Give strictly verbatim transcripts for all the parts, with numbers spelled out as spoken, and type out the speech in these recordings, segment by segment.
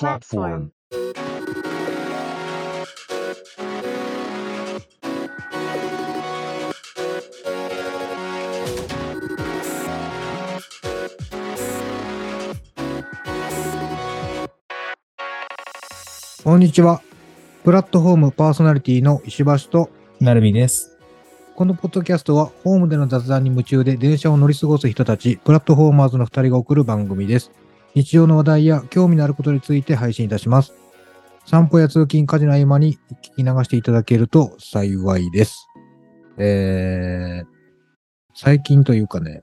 platformこんにちは。プラットフォームパーソナリティの石橋となるみです。このポッドキャストはホームでの雑談に夢中で電車を乗り過ごす人たちプラットフォーマーズのふたりが送る番組です。日常の話題や興味のあることについて配信いたします。散歩や通勤、家事の合間に聞き流していただけると幸いです。えー、最近というかね、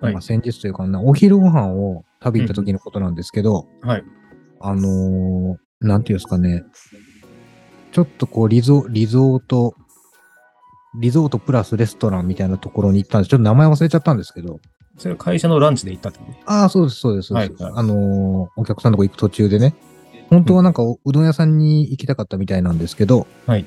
はい、まあ、先日というかな、お昼ご飯を食べ行った時のことなんですけど、うん、はい、あのー、なんていうんですかね、ちょっとこうリゾ、リゾートリゾートプラスレストランみたいなところに行ったんです。ちょっと名前忘れちゃったんですけど。それは会社のランチで行ったってこと？ああ、そうです、そうです。そうです、はいはい、あのー、お客さんのとこ行く途中でね、本当はなんかうどん屋さんに行きたかったみたいなんですけど、はい、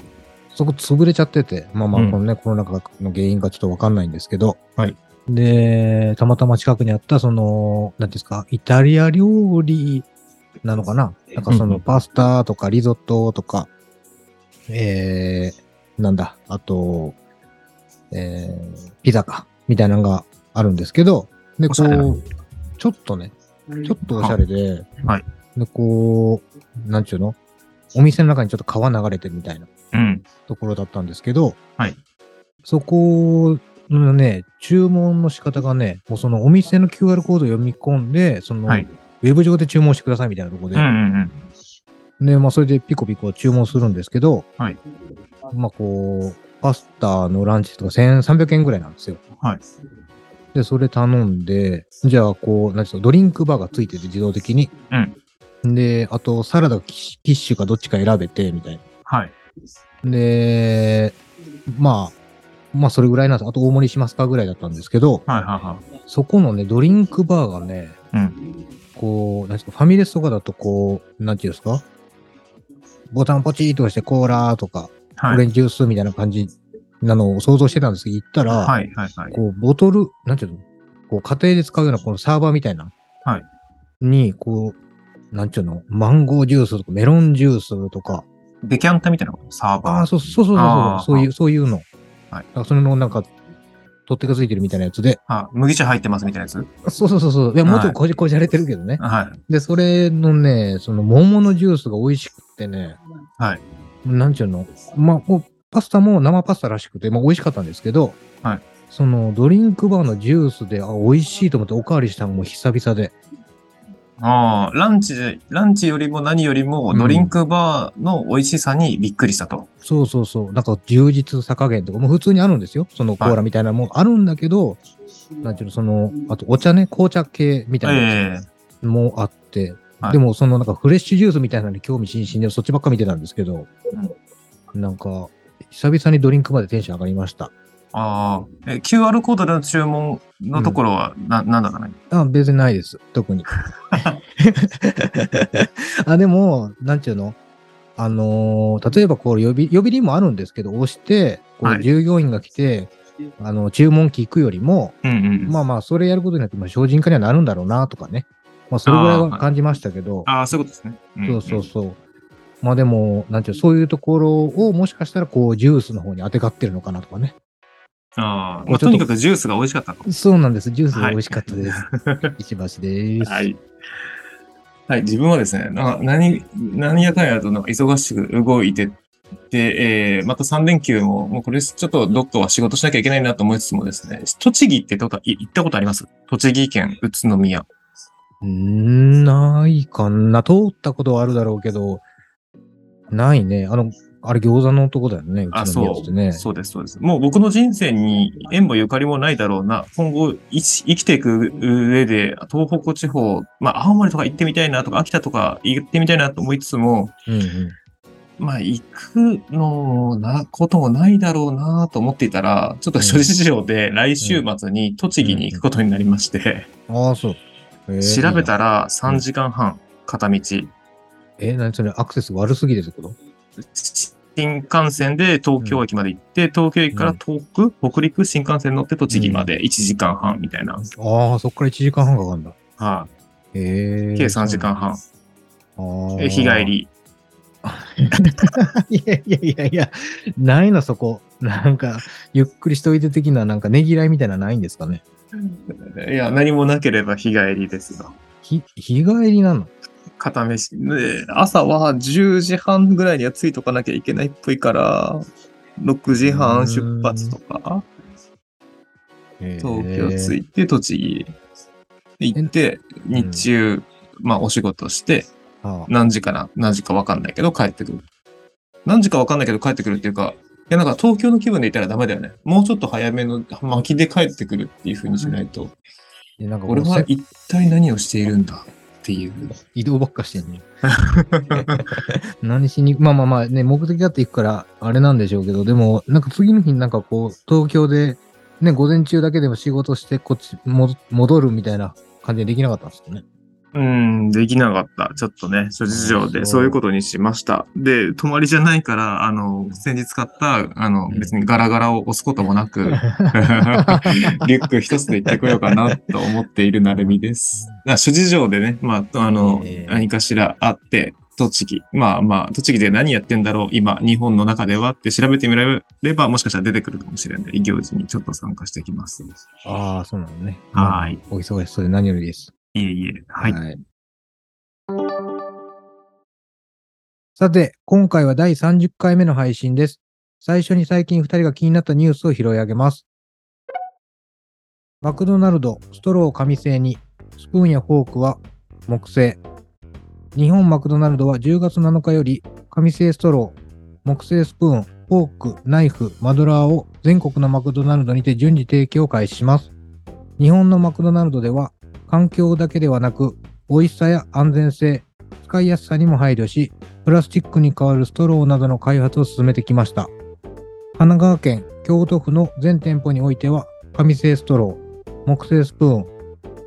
そこ潰れちゃってて、まあまあ、このね、うん、コロナ禍の原因がちょっとわかんないんですけど、はい、で、たまたま近くにあった、その、なんですか、イタリア料理なのかな？なんかその、パスタとかリゾットとか、うん、えー、なんだ、あと、えー、ピザか、みたいなのがあるんですけど、で、こう、ちょっとね、ちょっとおしゃれで、はい、で、こう、なんちゅうの？お店の中にちょっと川流れてるみたいなところだったんですけど、うん、はい、そこのね、注文の仕方がね、もうそのお店の キューアール コードを読み込んで、その、はい、ウェブ上で注文してくださいみたいなところで、うんうんうん、で、まあ、それでピコピコ注文するんですけど、はい、まあこう、パスタのランチとかせんさんびゃくえんぐらいなんですよ。はい。で、それ頼んで、じゃあこう、なんていうの、ドリンクバーがついてて自動的に。うん。で、あとサラダ、キッシュかどっちか選べて、みたいな。はい。で、まあ、まあそれぐらいなんです。あと大盛りしますかぐらいだったんですけど、はいはいはい。そこのね、ドリンクバーがね、うん。こう、なんていうの、ファミレスとかだとこう、なんていうんですか？ボタンポチーと押してコーラーとか、はい、オレンジジュースみたいな感じなのを想像してたんですけど、行ったら、はいはいはい、こうボトル、なんていうの、こう家庭で使うようなこのサーバーみたいな、はい、に、こう、なんていうの、マンゴージュースとかメロンジュースとか。デキャンタみたいなことサーバー。ああ、そうそうそうそう、そういう、そういうの。はい。だからそれのなんか、取っ手がついてるみたいなやつで。あ、麦茶入ってますみたいなやつ？そうそうそうそう。いや、もうちょっとこじこじゃれてるけどね。はい。で、それのね、その桃のジュースが美味しくてね。はい。なんちゅうの、まあ、パスタも生パスタらしくて、まあ、美味しかったんですけど、はい、そのドリンクバーのジュースで、あ、美味しいと思っておかわりしたのも久々で。ああ、ランチ、ランチよりも何よりもドリンクバーの美味しさにびっくりしたと。うん、そうそうそう。なんか充実さ加減とか、もう普通にあるんですよ。そのコーラみたいなのもあるんだけど、はい、なんちゅうの、その、あとお茶ね、紅茶系みたいなのもあって、えーはい、でも、そのなんかフレッシュジュースみたいなのに興味津々で、そっちばっか見てたんですけど、なんか、久々にドリンクまでテンション上がりました。ああ、キューアール コードでの注文のところは、うん、な、なんだかない？あ、別にないです、特に。あ、でも、なんていうの？あのー、例えばこう呼び、呼び鈴もあるんですけど、押して、こう従業員が来て、はい、あの、注文聞くよりも、うんうん、まあまあ、それやることによって、まあ、精進化にはなるんだろうな、とかね。まあ、それぐらいは感じましたけど。ああ、そういうことですね。うんうん、そうそうそう。まあでも、なんていう、そういうところをもしかしたら、こう、ジュースの方に当てがってるのかなとかね。ああ、まあ、とにかくジュースが美味しかったと。そうなんです。ジュースが美味しかったです。はい、石橋です。はい。はい、自分はですね、な何、何やかんやと、なんか忙しく動いてて、えー、またさん連休も、もうこれ、ちょっとどっかは仕事しなきゃいけないなと思いつつもですね、栃木ってとか行ったことあります？栃木県宇都宮。んないかな。通ったことはあるだろうけど、ないね。あの、あれ餃子のとこだよね。あ、そう、ね。そうです、そうです。もう僕の人生に縁もゆかりもないだろうな。今後、生きていく上で、東北地方、まあ、青森とか行ってみたいなとか、秋田とか行ってみたいなと思いつつも、うんうん、まあ、行くのなこともないだろうなと思っていたら、ちょっと諸事情で来週末に栃木に行くことになりまして。うんうんうん、ああ、そう。調べたらさんじかんはん、片道。え、何それ、アクセス悪すぎですけど？新幹線で東京駅まで行って、うん、東京駅から東北、うん、北陸、新幹線乗って栃木までいちじかんはんみたいな。うん、ああ、そっからいちじかんはんかかるんだ。はい、あ。へえ。計さんじかんはん。日帰り。いやいやいやいや、ないのそこ。なんか、ゆっくりしといて的な、なんかねぎらいみたいなないんですかね。いや、何もなければ日帰りですが。日帰りなの？片飯。朝はじゅうじはんぐらいには着いとかなきゃいけないっぽいから、ろくじはん出発とか、東京着いて、栃木行って、日中、まあお仕事して、何時かな、何時か分かんないけど帰ってくる。何時か分かんないけど帰ってくるっていうか、いやなんか東京の気分でいたらダメだよね。もうちょっと早めの巻きで帰ってくるっていう風にしないと、うん、なんか俺は一体何をしているんだっていう。移動ばっかしてんね。何しに、まあまあまあね、目的だって行くからあれなんでしょうけど、でもなんか次の日になんかこう東京でね、午前中だけでも仕事してこっち戻るみたいな感じでできなかったんですよね。うん、できなかった。ちょっとね、諸事情でそういうことにしました。で、泊まりじゃないから、あの、先日買った、あの、別にガラガラを押すこともなく、リュック一つで行ってこようかなと思っているなるみです。諸事情でね、まあ、あの、何かしらあって、栃木、まあまあ、栃木で何やってんだろう、今、日本の中ではって調べてみれば、もしかしたら出てくるかもしれない。異業事にちょっと参加してきます。ああ、そうなのね。はい。お忙しそうで何よりです。いえいえ、はい、はい。さて、今回は第さんじゅっかいめの配信です。最初に最近ふたりが気になったニュースを拾い上げます。マクドナルド、ストローを紙製に、スプーンやフォークは木製。日本マクドナルドはじゅうがつなのかより、紙製ストロー、木製スプーン、フォーク、ナイフ、マドラーを全国のマクドナルドにて順次提供を開始します。日本のマクドナルドでは、環境だけではなく、美味しさや安全性、使いやすさにも配慮し、プラスチックに代わるストローなどの開発を進めてきました。神奈川県京都府の全店舗においては、紙製ストロー、木製スプーン、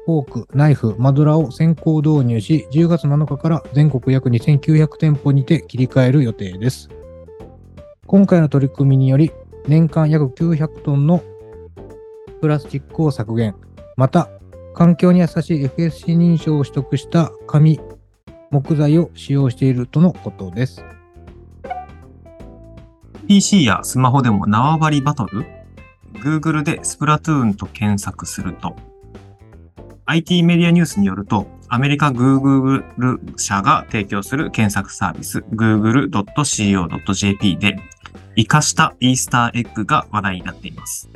フォーク、ナイフ、マドラーを先行導入し、じゅうがつなのかから全国約にせんきゅうひゃくてんぽにて切り替える予定です。今回の取り組みにより、年間約きゅうひゃくトンのプラスチックを削減、また、環境に優しい エフエスシー 認証を取得した紙、木材を使用しているとのことです。ピーシー やスマホでも縄張りバトル？ Google でスプラトゥーンと検索すると、アイティー メディアニュースによると、アメリカ Google 社が提供する検索サービス グーグルドットシーオードットジェーピー で、イカしたイースターエッグが話題になっています。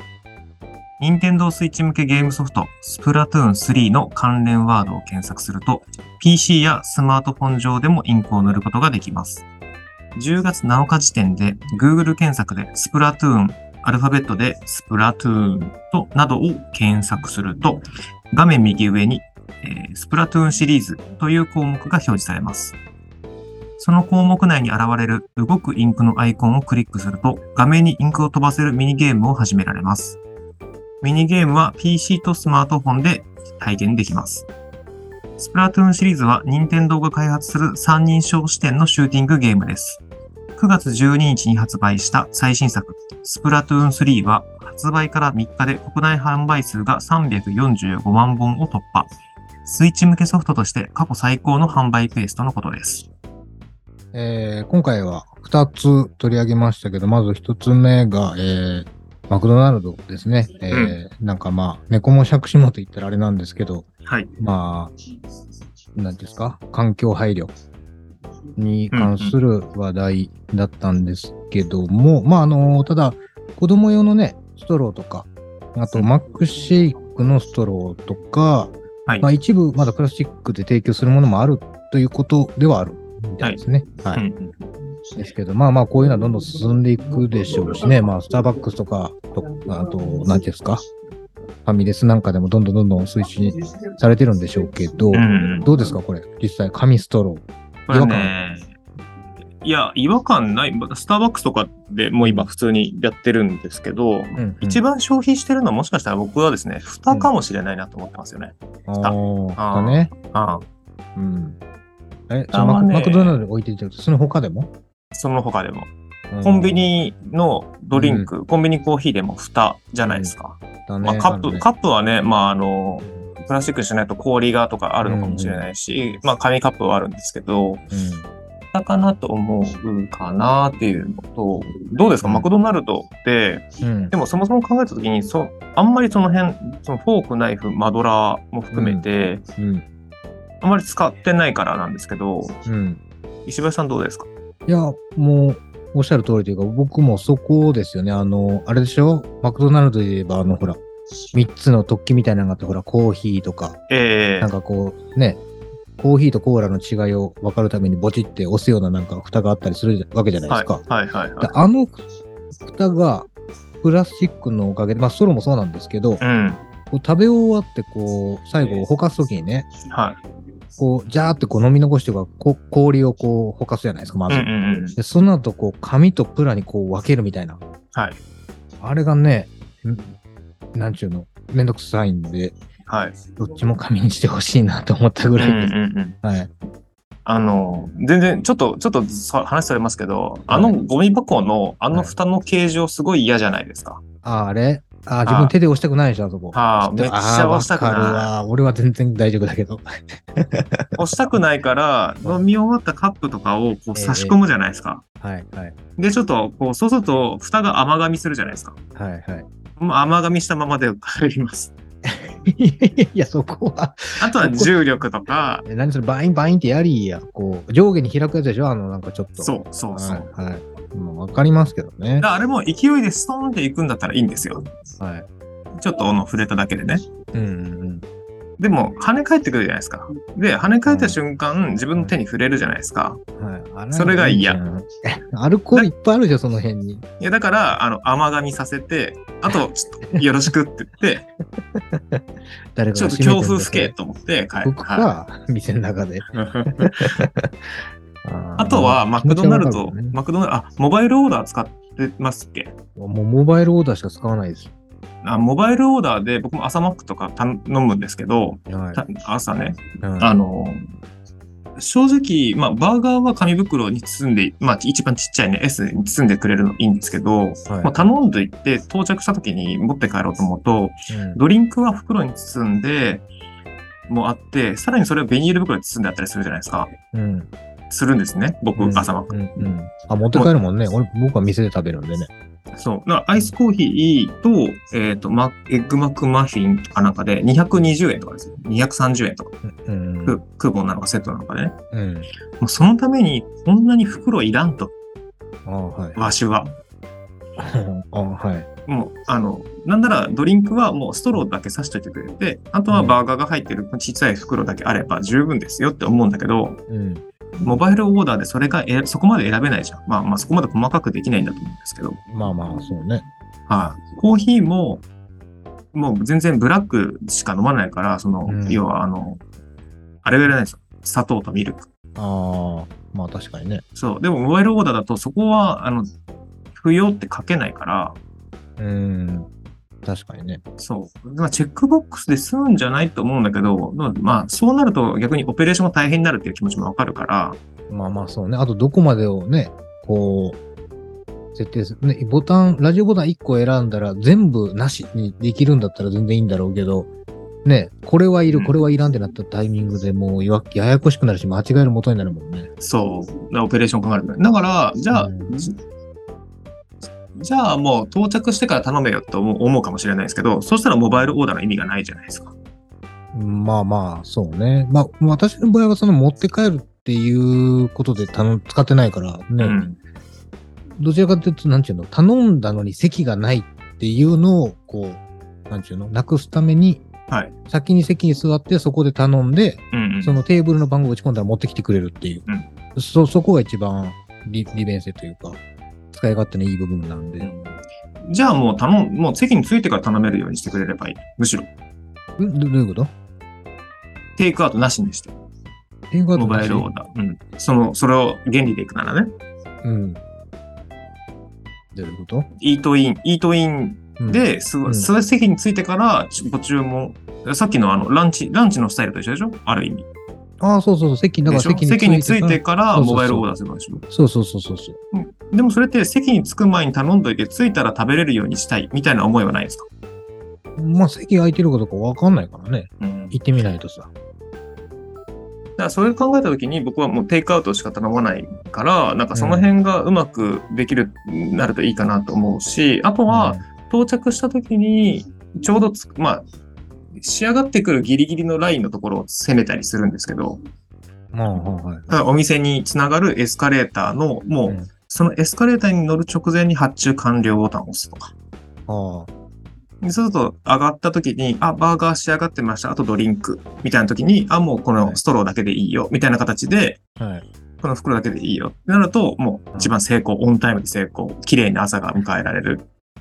任天堂スイッチ向けゲームソフトスプラトゥーンスリーの関連ワードを検索すると ピーシー やスマートフォン上でもインクを塗ることができます。じゅうがつなのか時点で Google 検索でスプラトゥーン、アルファベットでスプラトゥーンとなどを検索すると画面右上に、えー、スプラトゥーンシリーズという項目が表示されます。その項目内に現れる動くインクのアイコンをクリックすると画面にインクを飛ばせるミニゲームを始められます。ミニゲームは ピーシー とスマートフォンで体験できます。スプラトゥーンシリーズは任天堂が開発する三人称視点のシューティングゲームです。くがつじゅうににちに発売した最新作、スプラトゥーンスリーは発売からみっかで国内販売数がさんびゃくよんじゅうごまんぼんを突破。スイッチ向けソフトとして過去最高の販売ペースとのことです。えー、今回はふたつ取り上げましたけど、まずひとつめが、えーマクドナルドですね、えーうん、なんかまあ猫も杓子もと言ったらあれなんですけど、はい、まあ何ですか環境配慮に関する話題だったんですけども、うんうん、まああのただ子供用のねストローとかあとマックシェイクのストローとか、はい、まあ一部まだプラスチックで提供するものもあるということではあるみたいですね。はい、はいうんですけど、まあまあこういうのはどんどん進んでいくでしょうしね、まあスターバックスとかと、あと何ですか、ファミレスなんかでもどんどんどんどん推進されてるんでしょうけど、うん、どうですかこれ、実際紙ストロー。これね、いや違和感ない。スターバックスとかでもう今普通にやってるんですけど、うんうん、一番消費してるのはもしかしたら僕はですね、蓋かもしれないなと思ってますよね。うん、蓋。ああね。ああ。うん。え、じゃあマク、マクドナルドに置いていただくとその他でも？その他でも、うん、コンビニのドリンク、うん、コンビニコーヒーでも蓋じゃないですか。うんだね、まあ、カップ、カップはね、まああのプラスチックしないと氷がとかあるのかもしれないし、うん、まあ紙カップはあるんですけど、うん、だかなと思うかなっていうのと、どうですか、マクドナルドって、うん、でもそもそも考えたときにそあんまりその辺そのフォークナイフマドラーも含めて、うんうん、あんまり使ってないからなんですけど、うん、石橋さんどうですか？いやもうおっしゃる通りというか、僕もそこですよね。あのあれでしょ、マクドナルドで言えばあのほらみっつの突起みたいなのがあって、ほらコーヒーとか、えー、なんかこうね、コーヒーとコーラの違いを分かるためにボチって押すようななんか蓋があったりするわけじゃないですか。はいはいはいはい、あの蓋がプラスチックのおかげで、まあソロもそうなんですけど、うん、こう食べ終わってこう最後ほかすときにね、えーはい、こうジャーってこう飲み残してるから氷をこうほかすじゃないですか、まず。うんうんうん、でその後こう紙とプラにこう分けるみたいな。はい、あれがね、なんちゅうのめんどくさいんで。はい、どっちも紙にしてほしいなと思ったぐらいです、うんうんうん、はい、あの全然ちょっとちょっと話されますけど、あのゴミ箱のあの蓋の形状すごい嫌じゃないですか、はい、あ, あれあ自分手で押したくないでしょ、あそこ。ああ、めっちゃ押したくない。俺は全然大丈夫だけど押したくないから飲み終わったカップとかをこう差し込むじゃないですか、えーはいはい、でちょっとこうそうすると蓋が甘噛みするじゃないですか、はいはい、甘噛みしたままで帰りますいやいや、そこはあとは重力とか何それバインバインってやりやこう上下に開くやつでしょ、あのなんかちょっとそうそうそう、はいはい、もう分かりますけどね。だあれも勢いでストーンっていくんだったらいいんですよ、はい、ちょっと触れただけでね、うんうんうん、でも跳ね返ってくるじゃないですか。で跳ね返った瞬間、うん、自分の手に触れるじゃないですか、はい、あれそれが嫌。アルコールいっぱいあるじゃんその辺に。いやだからあの甘噛みさせて、あとちょっとよろしくって言って誰かちょっと強風吹けと思って帰る。僕か、はい、店の中であ, あとはマクドナルド、ね、マクドナルドあモバイルオーダー使ってますっけ？もうモバイルオーダーしか使わないです。あモバイルオーダーで僕も朝マックとか頼むんですけど、はい、朝ね、うん、あの正直、まあ、バーガーは紙袋に包んで、まあ、一番ちっちゃい、ね、S に包んでくれるのいいんですけど、はい、まあ、頼んでいって到着した時に持って帰ろうと思うと、うん、ドリンクは袋に包んでもあって、さらにそれをビニール袋に包んであったりするじゃないですか、うん、するんですね僕、うん、朝マック、うんうん、あ持って帰るもんね。俺僕は店で食べるんでね。そうだからアイスコーヒー と,、えー、とマエッグマックマフィンとかなんかでにひゃくにじゅうえんとかですよ、にひゃくさんじゅうえんとか、うん、ク, クーポンなのかセットなのかでね、うん、もうそのためにこんなに袋いらんと、あ、はい、わしはあ、はい、もうあのなんならドリンクはもうストローだけさしといてくれて、あとはバーガーが入ってる小さい袋だけあれば十分ですよって思うんだけど、うん、モバイルオーダーでそれがそこまで選べないじゃん、まあ、まあそこまで細かくできないんだと思うんですけど、まあまあそうね、はあ、コーヒーももう全然ブラックしか飲まないから、その、うん、要はあのあれがいらないですよ、砂糖とミルク。ああまあ確かにね。そうでもモバイルオーダーだとそこはあの不要って書けないから、うーん確かにね。そうだからチェックボックスで済むんじゃないと思うんだけど、まあそうなると逆にオペレーションが大変になるっていう気持ちもわかるから、まあまあそうね。あとどこまでをねこう設定する、ね、ボタンラジオボタンいっこ選んだら全部なしにできるんだったら全然いいんだろうけどね、これはいる、うん、これはいらんってなったタイミングでもうややこしくなるし間違える元になるもんね。そうオペレーション考える。だからじゃあ、うん、じゃあもう到着してから頼めよと思うかもしれないですけど、そしたらモバイルオーダーの意味がないじゃないですか。まあまあそうね。まあ私の場合はその持って帰るっていうことで使ってないからね、うん、どちらかというとなんていうの、頼んだのに席がないっていうのをこうなんていうのなくすために、はい、先に席に座ってそこで頼んで、うんうん、そのテーブルの番号を打ち込んだら持ってきてくれるっていう、うん、そ, そこが一番 利, 利便性というか使い勝手のいい部分なんで、じゃあもう頼んもう席についてから頼めるようにしてくれればいい。むしろ ど, どういうこと？テイクアウトなしにして、テイクアウトなしモバイルオーダー、うん、そのそれを原理でいくならね、うん、どういうこと？イートインイートインで、うん、その席についてからご注文、さっきのあのランチランチのスタイルと一緒でしょ、ある意味。ああそうそうそう、席だから席についてからモバイルオーダーするんでしょ。そうそうそうそうそう、うん、でもそれって席に着く前に頼んどいて着いたら食べれるようにしたいみたいな思いはないですか？まあ、席空いてるかどうか分かんないからね、うん、行ってみないとさ。だからそれ考えたときに僕はもうテイクアウトしか頼まないから、なんかその辺がうまくできる、うん、なるといいかなと思うし、あとは到着したときにちょうどつ、まあ、仕上がってくるギリギリのラインのところを攻めたりするんですけど、うんはいはい、お店につながるエスカレーターの、もう、うん、そのエスカレーターに乗る直前に発注完了ボタンを押すとか。あそうすると上がった時に、あ、バーガー仕上がってました。あとドリンクみたいな時に、あ、もうこのストローだけでいいよみたいな形で、はい、この袋だけでいいよってなると、もう一番成功、オンタイムで成功、綺麗な朝が迎えられる。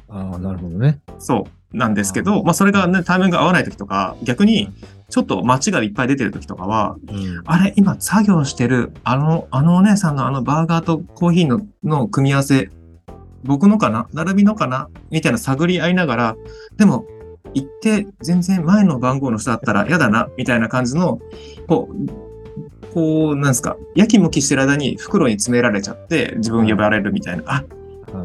ああ、なるほどね。そうなんですけど、あまあそれがね、タイミングが合わない時とか、逆にちょっと街がいっぱい出てる時とかは、うん、あれ今作業してるあのあのお姉さんのあのバーガーとコーヒーのの組み合わせ。僕のかな並びのかなみたいな探り合いながら、でも行って全然前の番号の人だったらやだなみたいな感じのこうこうなんですか、やきもきしてる間に袋に詰められちゃって自分呼ばれるみたいな、あ、う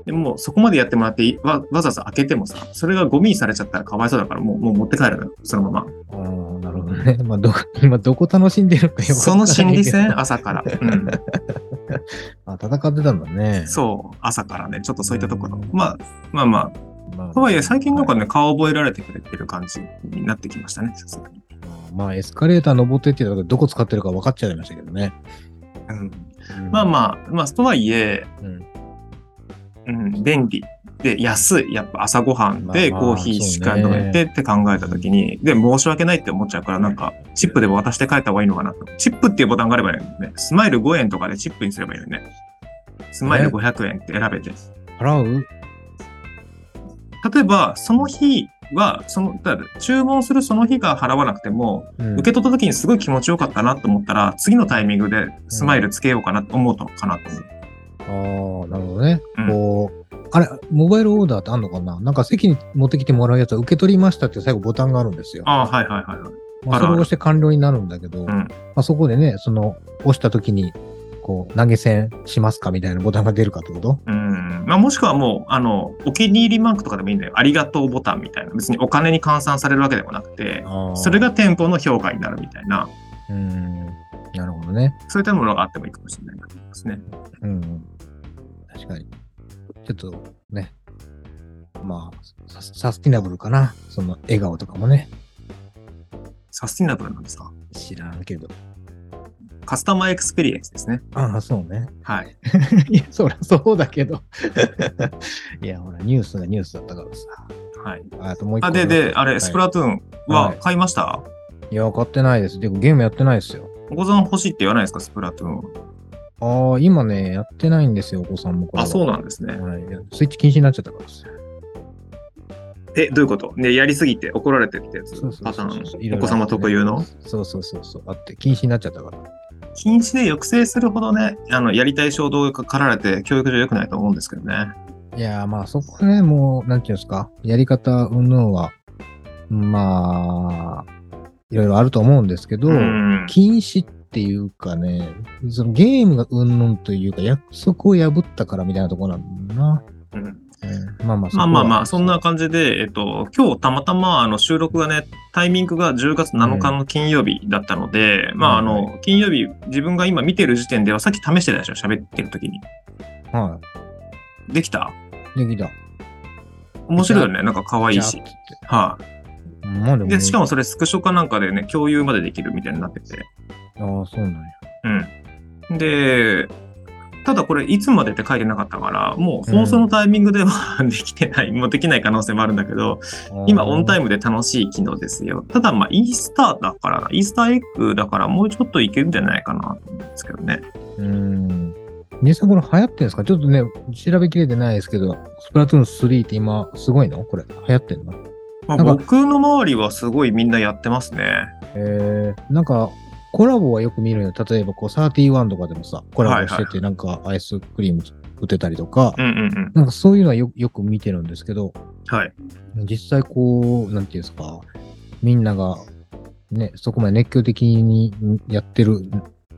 ん、でもそこまでやってもらって わ, わざわざ開けてもさ、それがゴミにされちゃったらかわいそうだからも う, もう持って帰るのそのまま。あ、なるほどね。まあ、ど今どこ楽しんでるかよ。その心理戦朝から。うんあ、戦ってたんだね。そう、朝からね、ちょっとそういったところ、まあ、まあまあ、まあ、とはいえ最近なんかね、はい、顔覚えられてくれてる感じになってきましたね。まあエスカレーター登ってって言ったらどこ使ってるか分かっちゃいましたけどね、うんうん、まあまあまあとはいえ、うんうん、便利で安い、やっぱ朝ごはんでコーヒーしか飲めてって考えたときに、まあまあね、で申し訳ないって思っちゃうから、なんかチップでも渡して帰った方がいいのかなと。チップっていうボタンがあればいいのね。スマイルごえんとかでチップにすればいいのね。スマイルごひゃくえんって選べて払う。例えばその日はそのだ注文するその日が払わなくても、うん、受け取ったときにすごい気持ちよかったなと思ったら次のタイミングでスマイルつけようかなと思うのかなと思う。ああ、なるほどね。うん、こうあれモバイルオーダーってあんのかな。なんか席に持ってきてもらうやつは受け取りましたって最後ボタンがあるんですよ。ああ、はいはいはい、はい。まあ、それを押して完了になるんだけど、うんまあ、そこでね、その押した時にこう投げ銭しますかみたいなボタンが出るかってこと？うん。まあもしくはもうあのお気に入りマークとかでもいいんだよ。ありがとうボタンみたいな。別にお金に換算されるわけでもなくて、それが店舗の評価になるみたいな。うん。なるほどね。そういったものがあってもいいかもしれないなと思いますね。うん。確かに。ちょっとね、まあサス、サスティナブルかな、その笑顔とかもね。サスティナブルなんですか？知らんけど。カスタマーエクスペリエンスですね。ああ、そうね。はい。いや、そりゃそうだけど。いや、ほら、ニュースがニュースだったからさ。はい。あともう一個。あ、で、で、あれ、スプラトゥーンは買いました？はい、いや、買ってないです。でもゲームやってないですよ。お子さん欲しいって言わないですか、スプラトゥーン。ああ、今ね、やってないんですよ、お子さんもこれ。あ、そうなんですね。はい、スイッチ禁止になっちゃったからです。え、どういうことね、やりすぎて怒られてきたやつ、パターン、お子様特有の。そうそうそうそう、あって、禁止になっちゃったから。禁止で抑制するほどね、あのやりたい衝動が駆られて、教育上良くないと思うんですけどね。いやー、まあ、そこね、もう、なんていうんですか、やり方、うんぬんは、まあ、いろいろあると思うんですけど、禁止って、っていうかね、そのゲームがうんぬんというか約束を破ったからみたいなところなんだな、うんえー、まあまあそこは、まあまあまあそんな感じで、えっと、今日たまたまあの収録がねタイミングがじゅうがつなのかの金曜日だったので、うん、まああの、はい、金曜日自分が今見てる時点ではさっき試してたでしょ、喋ってる時に。はい。できた？できた。面白いよね、なんか可愛いし。はい。まあ、でもでしかもそれスクショかなんかでね共有までできるみたいになってて。ああ、そうなんや。うん。で、ただこれいつまでって書いてなかったからもう放送のタイミングでは、うん、できてないもうできない可能性もあるんだけど、今オンタイムで楽しい機能ですよ。ただまあイースターだからイースターエッグだからもうちょっといけるんじゃないかなと思うんですけどね。うん。実際これ流行ってるんですか？ちょっとね調べきれてないですけど、スプラトゥーンスリーって今すごいの？これ流行ってんの？まあ、僕の周りはすごいみんなやってますね。えー、なんかコラボはよく見るよ。例えばこうサーティワンとかでもさコラボしててなんかアイスクリーム売ってたりとか、はいはいはい、なんかそういうのは よ, よく見てるんですけど、はい、実際こうなんていうんですか、みんながねそこまで熱狂的にやってる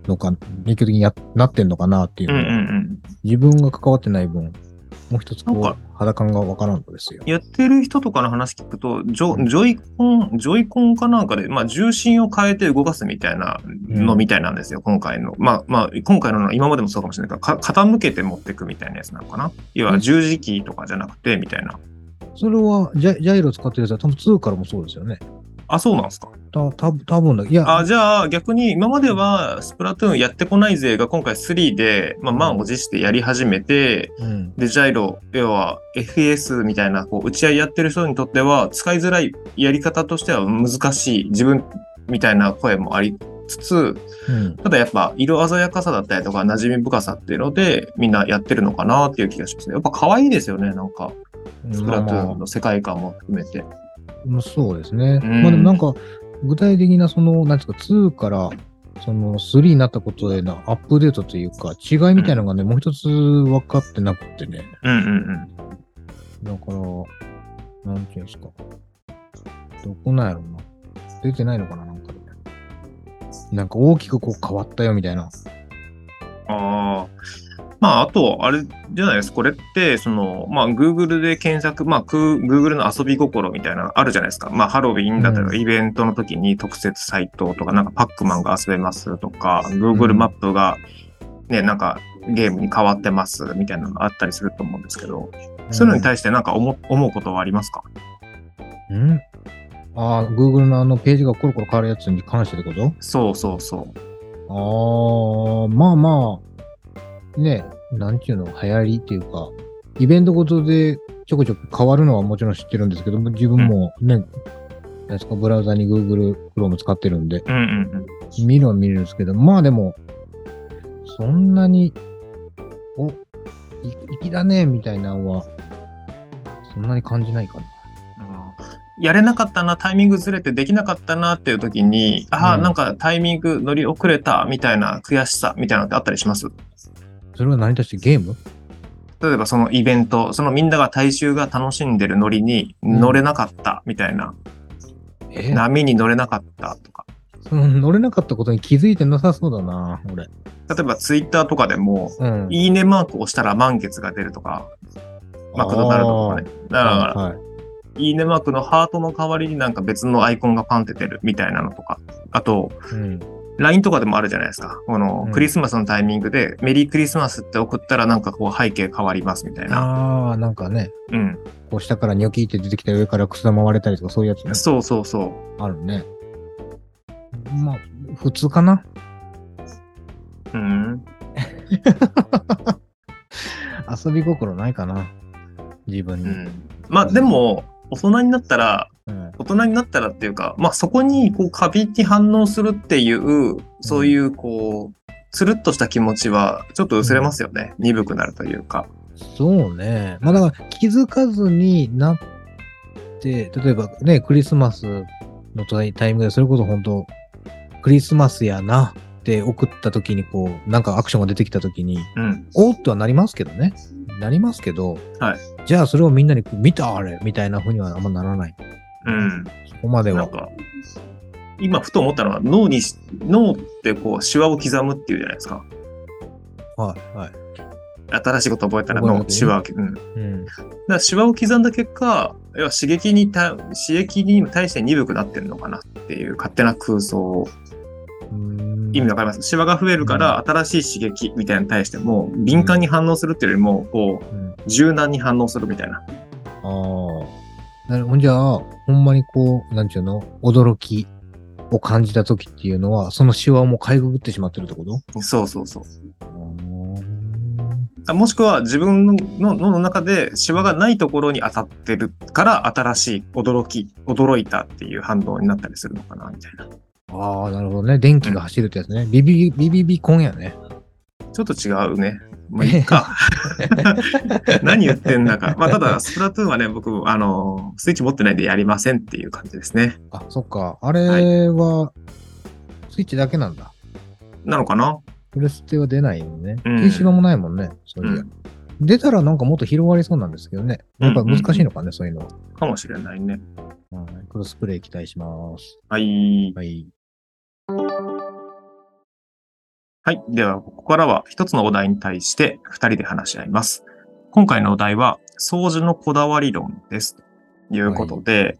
のか熱狂的にやなってんのかなっていうのは、うんうんうん、自分が関わってない分もう一つこう肌感がわからんとですよ。やってる人とかの話聞くとジョ、ジョイコン、ジョイコンかなんかで、まあ、重心を変えて動かすみたいなのみたいなんですよ、うん、今回の、まあまあ、今回の今までもそうかもしれないけど傾けて持っていくみたいなやつなのかな、要は十字キーとかじゃなくてみたいな、うん、それはジャ、ジャイロ使ってるやつは多分にからもそうですよね。あ、そうなんですか。た、た、たぶんだ。いや。あ、じゃあ逆に今まではスプラトゥーンやってこない勢が今回スリーで、まあ、満を持してやり始めて、うん、でジャイロ要は エフエス みたいなこう打ち合いやってる人にとっては使いづらいやり方としては難しい自分みたいな声もありつつ、うん、ただやっぱ色鮮やかさだったりとか馴染み深さっていうのでみんなやってるのかなっていう気がしますね。やっぱ可愛いですよね、なんかスプラトゥーンの世界観も含めて。そうですね、うん、まあでもなんか具体的なそのなんていうかにからそのスリーになったことへのアップデートというか違いみたいなのがね、うん、もう一つ分かってなくてね、うんうんうん、だからなんていうんですか、どこなんやろうな、出てないのかな、なんか、ね、なんか大きくこう変わったよみたいな。あー、まあ、あとあれじゃないですか、これってその、まあ、Google で検索、まあ、Google の遊び心みたいなのあるじゃないですか、まあ、ハロウィンだったり、うん、イベントの時に特設サイトとか、 なんかパックマンが遊べますとか Google マップが、ね、うん、なんかゲームに変わってますみたいなのがあったりすると思うんですけど、うん、そういうのに対してなんか 思, 思うことはありますか、うん、あ、Google のあのページがコロコロ変わるやつに関してってこと？そうそうそう。あ、まあまあね、なんていうの、流行りっていうかイベントごとでちょこちょこ変わるのはもちろん知ってるんですけども、自分もね、うん、なんですか、ブラウザに Google Chrome 使ってるんで、うんうんうん、見るは見れるんですけど、まあでもそんなにおい粋だねみたいなのはそんなに感じないかな。やれなかったな、タイミングずれてできなかったなっていう時に、ああ、うん、なんかタイミング乗り遅れたみたいな悔しさみたいなのってあったりします？それは何に対してゲーム？例えばそのイベント、そのみんなが大衆が楽しんでるノリに乗れなかったみたいな、うん、え波に乗れなかったとか、その乗れなかったことに気づいてなさそうだな俺。例えばツイッターとかでも、うん、いいねマークを押したら満月が出るとか、マクドナルドとかね、だから、はいはい、いいねマークのハートの代わりになんか別のアイコンがパンって出るみたいなのとか、あと、うん、ライン とかでもあるじゃないですか、このクリスマスのタイミングで、うん、メリークリスマスって送ったらなんかこう背景変わりますみたいな。あー、なんかね、うん、こう下からニョキって出てきて上からくす玉割れたりとか、そういうやつね。そうそうそう、あるね。まあ普通かな。うん。遊び心ないかな自分に、うん、まあでも大人になったら、うん、大人になったらっていうか、まあ、そこにこう過敏に反応するっていう、そういうこうつるっとした気持ちはちょっと薄れますよね、うん、鈍くなるというか。そうね、まあ、だから気づかずになって、例えばねクリスマスのタイミングでそれこそ本当クリスマスやなって送った時にこうなんかアクションが出てきた時に、うん、おーっとはなりますけどね、なりますけど、はい、じゃあそれをみんなに見たあれみたいな風にはあんまならない、うん、そこまでは。なんか今ふと思ったのは、脳に脳ってこうシワを刻むっていうじゃないですか、はいはい、新しいこと覚えたら脳シワを、うんうん、だからシワを刻んだ結果、要は刺激にた刺激に対して鈍くなってるのかなっていう勝手な空想を。意味わかります？シワが増えるから新しい刺激みたいなのに対しても敏感に反応するっていうよりもこう柔軟に反応するみたいな、うん、ああ、なるほど。じゃあほんまにこうなんていうの、驚きを感じた時っていうのはそのシワをもうかいくぐってしまってるってこと？そうそうそう、うん、もしくは自分の脳の中でシワがないところに当たってるから新しい驚き、驚いたっていう反応になったりするのかなみたいな。ああ、なるほどね。電気が走るってやつね。うん、ビビビビビコンやね。ちょっと違うね。まあいいか。何言ってんだか。まあただスプラトゥーンはね、僕あのスイッチ持ってないんでやりませんっていう感じですね。あ、そっか。あれは、はい、スイッチだけなんだ。なのかな。プレステは出ないよね。消し場もないもんね。そういう、うん、出たらなんかもっと広がりそうなんですけどね。やっぱ難しいのかね、うんうんうん、そういうのは。かもしれないね。はい、クロスプレイ期待します。はい。はいはい、ではここからは一つのお題に対してふたりで話し合います。今回のお題は掃除のこだわり論ですということで、はい、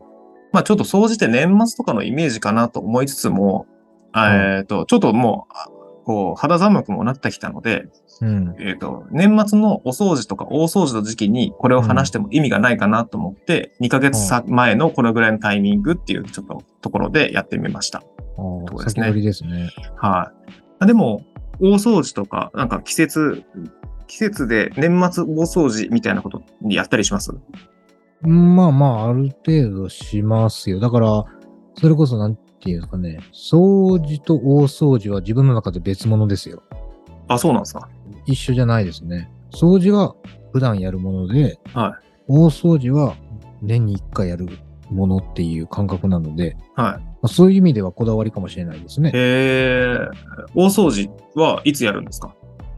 まあちょっと掃除って年末とかのイメージかなと思いつつも、はい、えっと、ちょっともう、こう、肌寒くもなってきたので、うん、えっと、年末のお掃除とか大掃除の時期にこれを話しても意味がないかなと思って、うん、にかげつまえのこのぐらいのタイミングっていうちょっとところでやってみました。そうですね。先取りですね。はい。でも、大掃除とか、なんか季節、季節で年末大掃除みたいなことにやったりします？まあまあ、ある程度しますよ。だから、それこそなんていうんですかね、掃除と大掃除は自分の中で別物ですよ。あ、そうなんですか。一緒じゃないですね。掃除は普段やるもので、はい、大掃除は年にいっかいやるものっていう感覚なので、はい、まあ、そういう意味ではこだわりかもしれないですね。へー。大掃除はいつやるんですか？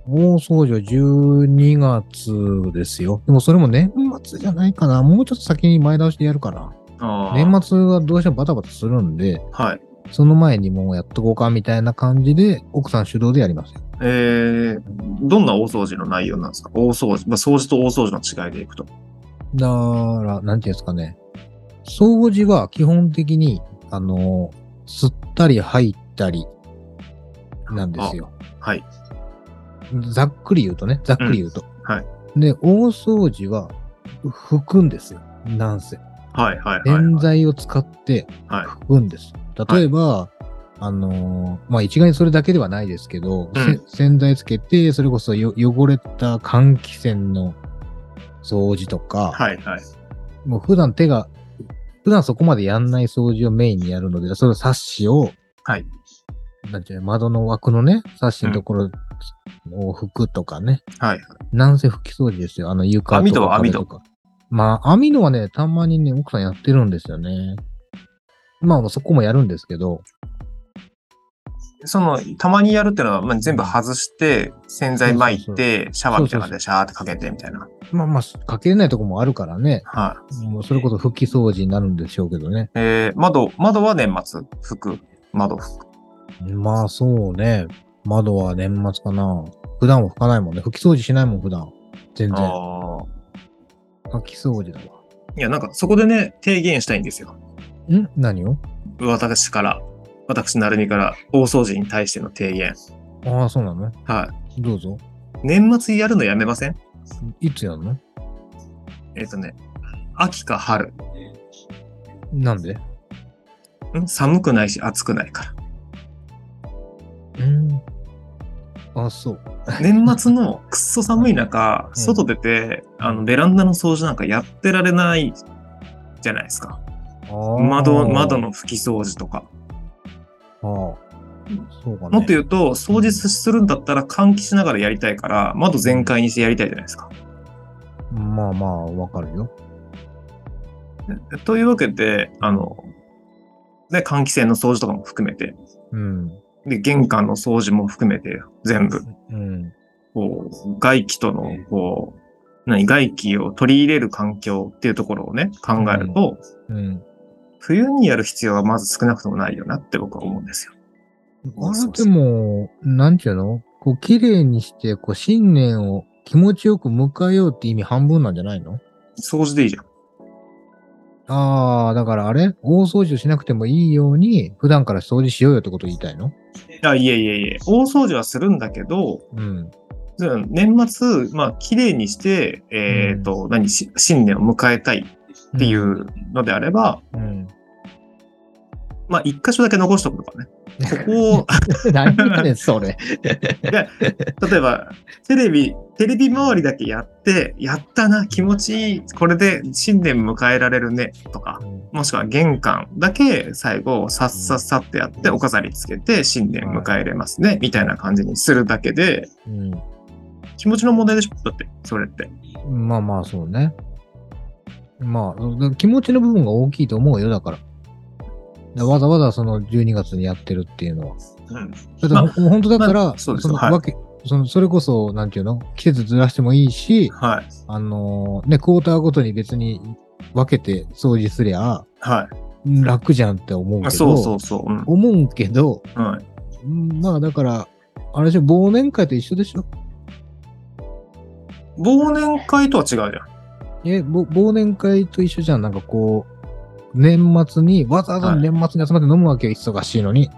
大掃除はじゅうにがつですよ。でもそれも年末じゃないかな。もうちょっと先に前倒しでやるから、年末はどうしてもバタバタするんで、はい、その前にもうやっとこうかみたいな感じで奥さん主導でやりますよ。えー、どんな大掃除の内容なんですか？大掃除、まあ、掃除と大掃除の違いでいくと、だからなんていうんですかね、掃除は基本的にあの吸ったり吐いたりなんですよ。はい、ざっくり言うとね、ざっくり言うと。うん、はい。で、大掃除は拭くんですよ。なんせ。はいはいはい、はい。洗剤を使って拭くんです。はい、例えば、はい、あのー、まあ一概にそれだけではないですけど、うん、洗剤つけて、それこそよ汚れた換気扇の掃除とか、はいはい。もう普段手が、普段そこまでやんない掃除をメインにやるので、それをサッシを、はい。なんていうの、窓の枠のね、サッシのところ、うん、拭くとかね。はい。なんせ拭き掃除ですよ。あの床とか。網戸は網戸か。まあ、網戸はね、たまにね、奥さんやってるんですよね。まあ、そこもやるんですけど。その、たまにやるってのは、まあ、全部外して、洗剤撒いて、シャワーみたいな感じでシャーってかけてみたいな。そうそうそう、まあまあ、かけれないとこもあるからね。はい。もうそれこそ拭き掃除になるんでしょうけどね。えー、窓、窓は年末拭く。窓拭く。まあ、そうね。窓は年末かな。普段は拭かないもんね。拭き掃除しないもん、普段。全然。ああ。拭き掃除だわ。いや、なんかそこでね、提言したいんですよ。ん？何を？私から、私なるみから、大掃除に対しての提言。ああ、そうなの？はい。どうぞ。年末やるのやめません？いつやるの？えっとね、秋か春。なんで？ん？寒くないし、暑くないから。うん。あ、そう。年末のくっそ寒い中、うん、外出て、あの、ベランダの掃除なんかやってられないじゃないですか。窓、窓の拭き掃除とか。ああ。そうかね。もっと言うと、掃除するんだったら換気しながらやりたいから、窓全開にしてやりたいじゃないですか。まあまあ、わかるよ。というわけで、あの、で、換気扇の掃除とかも含めて。うん。で、玄関の掃除も含めて、全部。うん。こう、外気との、こう、何、外気を取り入れる環境っていうところをね、考えると、うんうん、冬にやる必要はまず少なくともないよなって僕は思うんですよ。あれでも、なんちゅうの？こう、綺麗にして、こう、新年を気持ちよく迎えようって意味半分なんじゃないの？掃除でいいじゃん。ああ、だからあれ？大掃除をしなくてもいいように、普段から掃除しようよってことを言いたいの？あ、いえいえいえ、大掃除はするんだけど、うん、年末、まあ、綺麗にして、えっと、うん、何、新年を迎えたいっていうのであれば、うんうん、まあ、一箇所だけ残しておくとかね。ここを。何やねん、それ。で、例えば、テレビ、テレビ周りだけやって、やったな、気持ちいい、これで新年迎えられるね、とか、もしくは玄関だけ最後、さっさっさってやって、お飾りつけて、新年迎えれますね、みたいな感じにするだけで、うん、気持ちの問題でしょ、だって、それって。まあまあ、そうね。まあ、気持ちの部分が大きいと思うよ、だから。わざわざそのじゅうにがつにやってるっていうのは。うん。本当だったら、その、それこそ、なんていうの？季節ずらしてもいいし、はい。あの、ね、クォーターごとに別に分けて掃除すりゃ、はい。楽じゃんって思うけど、そうそうそう。うん、思うけど、はい。まあだから、あれでしょ、忘年会と一緒でしょ？忘年会とは違うじゃん。え、忘年会と一緒じゃん。なんかこう年末にわざわざ年末に集まって飲むわけよ、忙しいのに。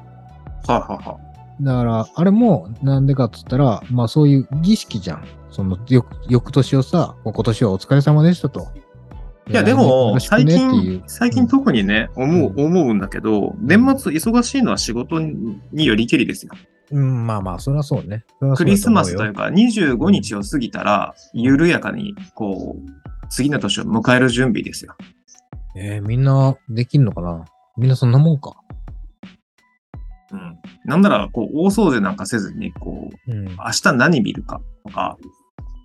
はいはいはい。だからあれもなんでかっつったら、まあそういう儀式じゃん。その翌翌年をさ、今年はお疲れ様でしたと。いやでも最近最近特にね、うん、思う思うんだけど、年末忙しいのは仕事によりけりですよ。うん、まあまあそりゃそうね。クリスマスというかにじゅうごにちを過ぎたら緩やかにこう次の年を迎える準備ですよ。えー、みんなできんのかな。みんなそんなもんか。うん、なんならこう大掃除なんかせずにこう、うん、明日何見るかとか、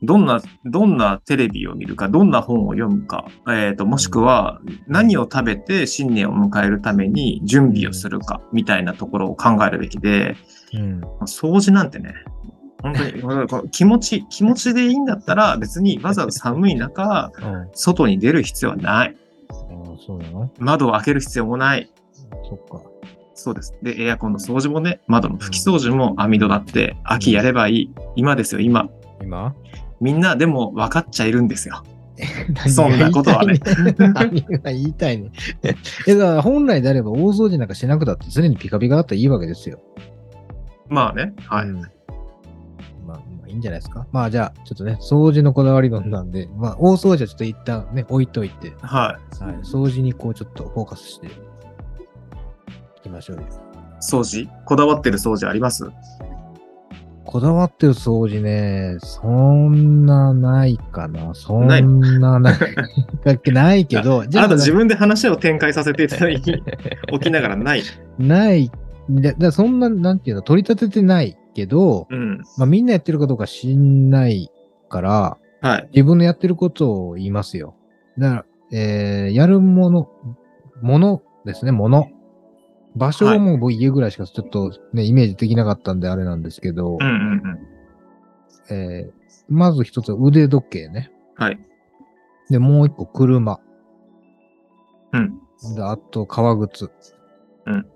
どんなどんなテレビを見るか、どんな本を読むか、えーともしくは何を食べて新年を迎えるために準備をするかみたいなところを考えるべきで、うん、掃除なんてね、本当に気持ち気持ちでいいんだったら別にわざわざ寒い中、うん、外に出る必要はない。あ、そうだな。窓を開ける必要もない。そっか。そうです。で、エアコンの掃除もね、窓の拭き掃除も網戸だって、秋やればいい。今ですよ、今。今みんな、でも分かっちゃいるんですよ。そんなことはね。何が言いたいね。え、だから本来であれば大掃除なんかしなくたって、常にピカピカだったらいいわけですよ。まあね。はい。うん、まあ、まあ、いいんじゃないですか。まあ、じゃあ、ちょっとね、掃除のこだわり論なんで、まあ、大掃除はちょっと一旦ね、置いといて、はい。はい、掃除にこう、ちょっとフォーカスして。いきましょうよ。掃除、こだわってる掃除あります？こだわってる掃除ね、そんなないかな。そんなないないけど、じゃあ、あなた自分で話を展開させていただきおきながらないないだだそんな、なんていうの、取り立ててないけど、うん、まあ、みんなやってるかどうか知んないから、はい、自分のやってることを言いますよ。だから、えー、やるものものですね、もの場所はもう僕家ぐらいしかちょっとね、イメージできなかったんであれなんですけど、うんうんうん、えー、まず一つ腕時計ね。はい。で、もう一個車。うん。で、あと革靴。うん。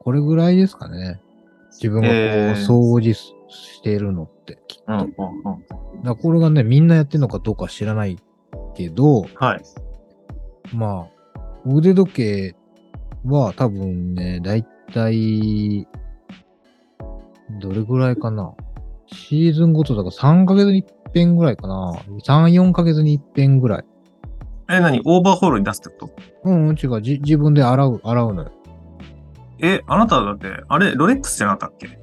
これぐらいですかね。自分がこう、えー、掃除してるのってきっと。うんうんうん。だこれがね、みんなやってるのかどうか知らないけど、はい。まあ、腕時計、は多分ね、だいたい、どれぐらいかな。シーズンごとだからさんかげつに一遍ぐらいかな。さん、よんかげつに一遍ぐらい。え、何？オーバーホールに出すってこと？うん、違う。じ、自分で洗う、洗うのよ。え、あなただって、あれ、ロレックスじゃなかったっけ？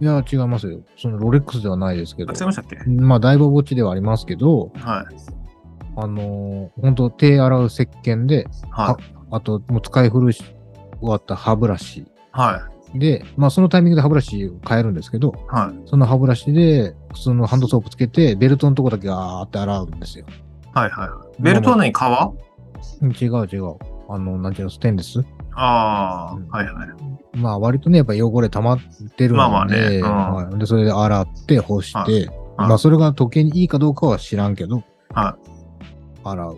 いや、違いますよ。そのロレックスではないですけど。違いましたっけ？まあ、だいぶぼっちではありますけど、はい。あのー、ほんと手洗う石鹸で、はい。あと、もう使い古し終わった歯ブラシ。はい。で、まあそのタイミングで歯ブラシを変えるんですけど、はい。その歯ブラシで、普通のハンドソープつけて、ベルトのとこだけガーって洗うんですよ。はいはい。ベルトは何？革？違う違う。あの、なんていうの、ステンレス？ああ、うん、はいはい。まあ割とね、やっぱ汚れ溜まってるので、まあまあね。うん、はい、で、それで洗って、干して、はいはい、まあそれが時計にいいかどうかは知らんけど、はい。洗う。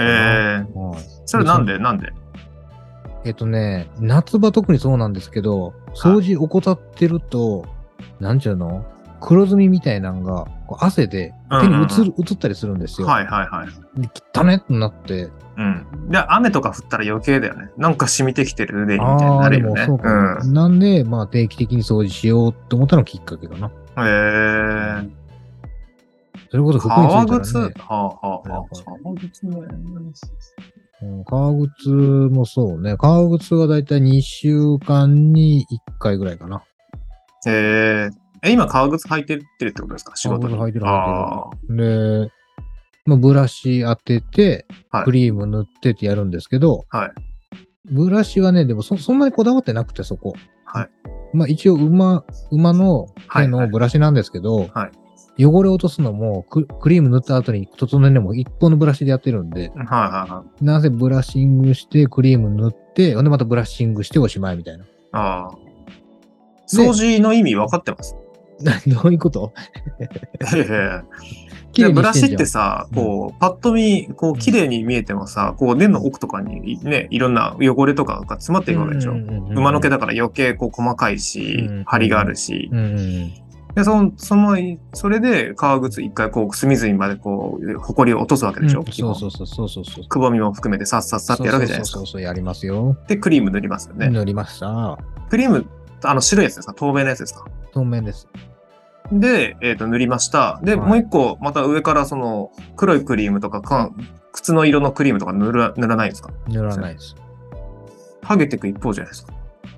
えー、はい、それなんでなんでえっとね、夏場特にそうなんですけど、掃除怠ってると、はい、なんちゅうの、黒ずみみたいなのがこう汗で手に移る、うんうん、移ったりするんですよ。はいはいはい。で、汚ねってなって。うん。で、雨とか降ったら余計だよね。なんか染みてきてるねみたいになるよね。そうか、うん。なんで、まあ定期的に掃除しようと思ったのがきっかけかな。へえー。それこそ服についたらね。革靴、はあはあはあ、革靴もやります。革靴もそうね。革靴がだいたいにしゅうかんにいっかいぐらいかな。へえ。今革靴履いてるってことですか？仕事に。革靴履いてる履いてる。で、まあ、ブラシ当てて、クリーム塗ってってやるんですけど、はい、ブラシはね、でも そ, そんなにこだわってなくて、そこ。はい。まあ一応馬、馬の手のブラシなんですけど、はいはいはい、汚れ落とすのも ク, クリーム塗った後に整えるのも一本のブラシでやってるんで、はいはいはい、なぜブラッシングしてクリーム塗ってほんでまたブラッシングしておしまいみたいな。ああ、掃除の意味分かってます？どういうこと？いやブラシってさ、こうパッと見こう綺麗に見えてもさ、こう根の奥とかにね、いろんな汚れとかが詰まっていくわけでしょ、うんうんうんうん、馬の毛だから余計こう細かいし、うんうん、張りがあるし、うんうんうん、でそのそのそれで革靴一回こう隅々までこう埃を落とすわけでしょ、うん、そうそうそうそうそうそう、くぼみも含めてさっさっさってやるわけじゃないですか。そうそうそうそう、やりますよ。でクリーム塗りますよね。塗りました。クリーム、あの白いやつですか、透明のやつですか。透明です。で、えーと、塗りました。で、はい、もう一個、また上からその黒いクリームとか、か靴の色のクリームとか塗ら、塗らないんですか？塗らないです。剥げていく一方じゃないですか。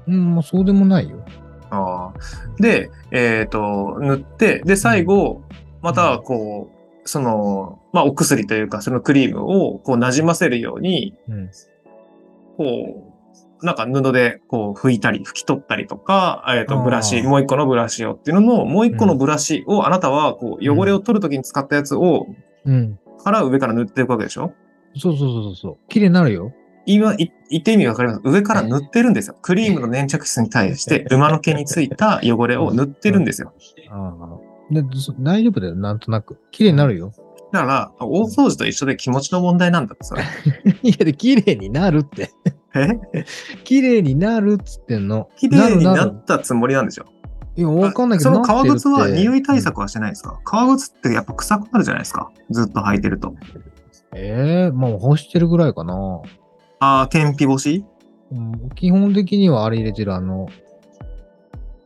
うん、もうそうでもないよ。ああ。で、えーと、塗って、で、最後、またこう、うん、その、まあ、お薬というか、そのクリームをこう馴染ませるように、うん、こう、なんか布でこう拭いたり拭き取ったりとか、えっとブラシ、もう一個のブラシをっていうのも、もう一個のブラシをあなたはこう汚れを取るときに使ったやつを、うん、から上から塗っていくわけでしょ。そうそうそうそう、綺麗になるよ。今言って意味わかります？上から塗ってるんですよ。クリームの粘着質に対して馬の毛についた汚れを塗ってるんですよ。うんうん、あ大丈夫だよ、なんとなく綺麗になるよ。だから大掃除と一緒で気持ちの問題なんだってそれ。いやで綺麗になるって。え綺麗になるっつってんの。綺麗になったつもりなんでしょ。いや、わかんないけど。その革靴は匂い対策はしてないですか？うん、革靴ってやっぱ臭くなるじゃないですか。ずっと履いてると。ええー、もう干してるぐらいかな。ああ、天日干し、うん、基本的にはあれ入れてる、あの、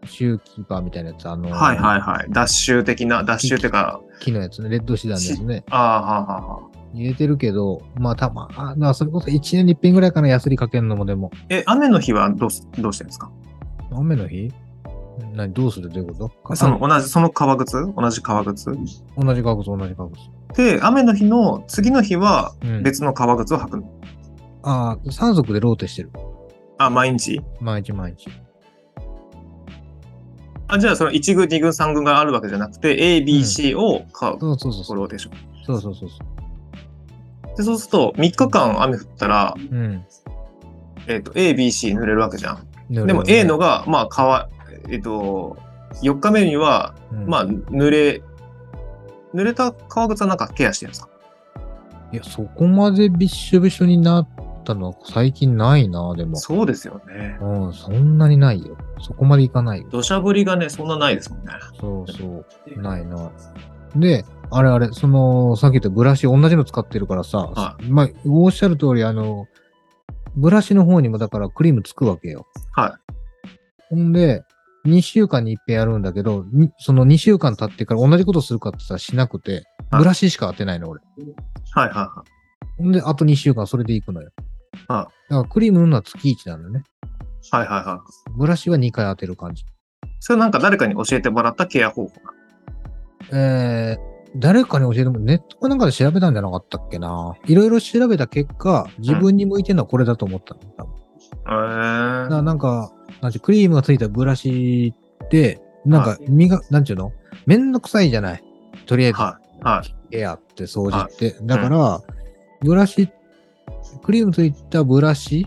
シューキーパーみたいなやつ、あの、はいはいはい。脱臭的な、脱臭ってか。木のやつね、レッドシダのやつね。ああ、はあはあ。入れてるけど、まあたま、あまあ、それこそいちねんにいっぺんぐらいかな、ヤスリかけるのもでも。え、雨の日はどうす、どうしてるんですか？雨の日？何、どうするどういうこと？その同じ、その革靴？同じ革靴？同じ革靴、同じ革靴。で、雨の日の次の日は別の革靴を履くの？うん、ああ、さん足でローテしてる。あ、毎日？毎日毎日。あ、じゃあそのいち軍、に軍、さん軍があるわけじゃなくて、A、B、C を買う。そうそうそう。ローテーション。そうそうそうそう。でそうするとみっかかん雨降ったら、うん、えっと A、B、C 塗れるわけじゃん。ね、でも A のがまあ乾えっ、ー、とよっかめには、うん、まあ濡れ濡れた革靴はなんかケアしてるんですか？いやそこまでびっしょびしょになったのは最近ないな。でもそうですよね。うん、そんなにないよ。そこまでいかないよ。土砂降りがねそんなないですもんね。そうそうないな。であれあれ、その、さっき言ったブラシ、同じの使ってるからさ、はい、まあ、おっしゃる通り、あの、ブラシの方にもだからクリームつくわけよ。はい。ほんで、にしゅうかんにいっぺんやるんだけど、そのにしゅうかん経ってから同じことするかってさ、しなくて、はい、ブラシしか当てないの、俺。はいはいはい。ほんで、あとにしゅうかんそれでいくのよ。はい。だからクリーム塗るのは月いちなのね。はいはいはい。ブラシはにかい当てる感じ。それなんか誰かに教えてもらったケア方法な？えー、誰かに教えても、ネットかなんかで調べたんじゃなかったっけな。いろいろ調べた結果、自分に向いてるのはこれだと思ったんだ。うん、な, なんか、なんてクリームがついたブラシって、なんか、身が、はい、なんちゅうのめんどくさいじゃない。とりあえず、はいはい、エアって掃除って。はい、だから、はい、ブラシ、クリームついたブラシ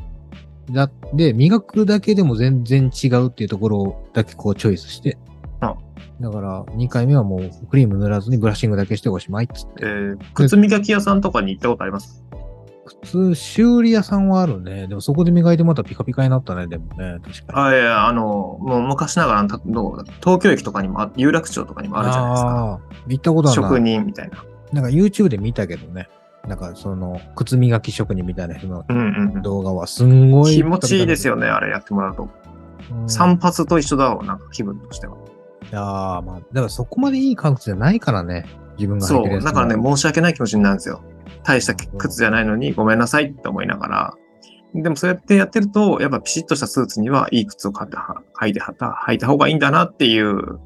だで、磨くだけでも全然違うっていうところだけこうチョイスして。だから、にかいめはもう、クリーム塗らずにブラッシングだけしておしまいっつって。えー、靴磨き屋さんとかに行ったことあります？靴、修理屋さんはあるね。でも、そこで磨いてまたピカピカになったね、でもね、確かに。あ、いや、あの、もう昔ながらの、東京駅とかにも、有楽町とかにもあるじゃないですか。ああ、行ったことあるな。職人みたいな。なんか、YouTube で見たけどね。なんか、その、靴磨き職人みたいな人の動画は、すんごい、うんうんうん。気持ちいいですよね、あれやってもらうと。うん、散髪と一緒だろう、なんか気分としては。いやー、まあ、だからそこまでいい革靴じゃないからね、自分が履いてるやつ。そう、だからね、申し訳ない気持ちになるんですよ。大した靴じゃないのにごめんなさいって思いながら。でもそうやってやってると、やっぱピシッとしたスーツにはいい靴を買って履いて履いた方がいいんだなっていうふ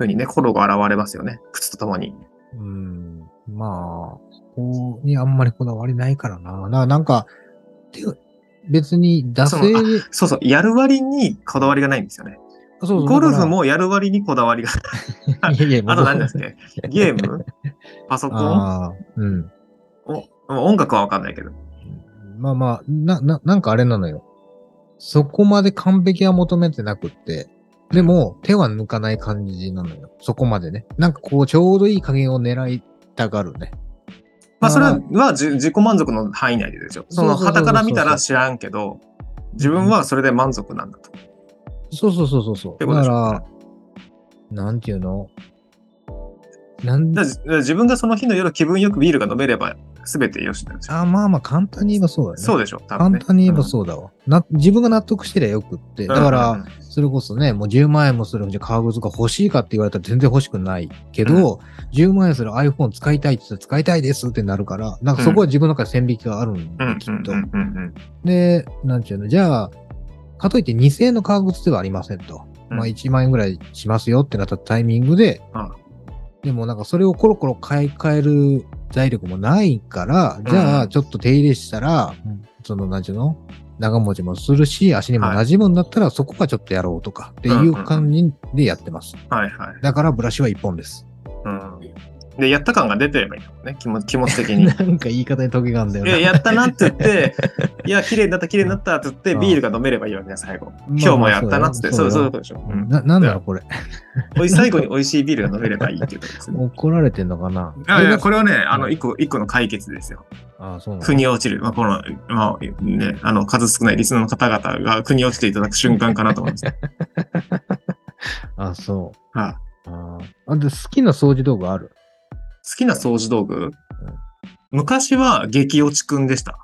うにね、心が現れますよね、靴とともに。うん、まあ、そこにあんまりこだわりないからな。な、なんか、ていう別に惰性に。そうそう、やる割にこだわりがないんですよね。そうそうゴルフもやる割にこだわりがある。あと何ですね。ゲームパソコンあ、うん、お音楽はわかんないけど。まあまあ、な、な、なんかあれなのよ。そこまで完璧は求めてなくって、でも手は抜かない感じなのよ。そこまでね。なんかこう、ちょうどいい加減を狙いたがるね。まあそれはじ自己満足の範囲内ででしょ。その、傍から見たら知らんけど、自分はそれで満足なんだと。そうそうそうそう。だから、なんていうのなんだ自分がその日の夜気分よくビールが飲めれば全てよしなんですよ。あまあまあ簡単に言えばそうだね。そうでしょ。多分ね、簡単に言えばそうだわ、うんな。自分が納得してりゃよくって。だから、うんうんうん、それこそね、もうじゅうまん円もする革靴が欲しいかって言われたら全然欲しくないけど、うん、じゅうまん円する iPhone 使いたいって言ったら使いたいですってなるから、なんかそこは自分の中で線引きがあるんだ、うん、きっと、うんうんうんうん。で、なんていうの、じゃあ、かといってにせんえんの革靴ではありませんと。うん、まあいちまんえんぐらいしますよってなったタイミングで、うんでもなんかそれをコロコロ買い替える財力もないから、じゃあちょっと手入れしたら、うん、その何ていうの長持ちもするし足にも馴染むんだったら、はい、そこはちょっとやろうとかっていう感じでやってます。うんうん、はいはい。だからブラシはいっぽんです。うん。でやった感が出てればいいのね気持気持ち的に。なんか言い方にトゲがあるんだよね。いややったなって言っていや綺麗になった綺麗になったって言ってビールが飲めればいいわけです最後。今日もやったなっつって、まあ、まあそういうことでしょ。うん、ななんだろうこれ。最後に美味しいビールが飲めればいいっていうことですね。怒られてんのかな。いやいやこれはねあの一個一個の解決ですよ。ああそう。腑に落ちるまあこのまあねあの数少ないリスナーの方々が腑に落ちていただく瞬間かなと思うんですよ。あそう。はあ。あで好きな掃除道具ある。好きな掃除道具、うん、昔は激落ちくんでした。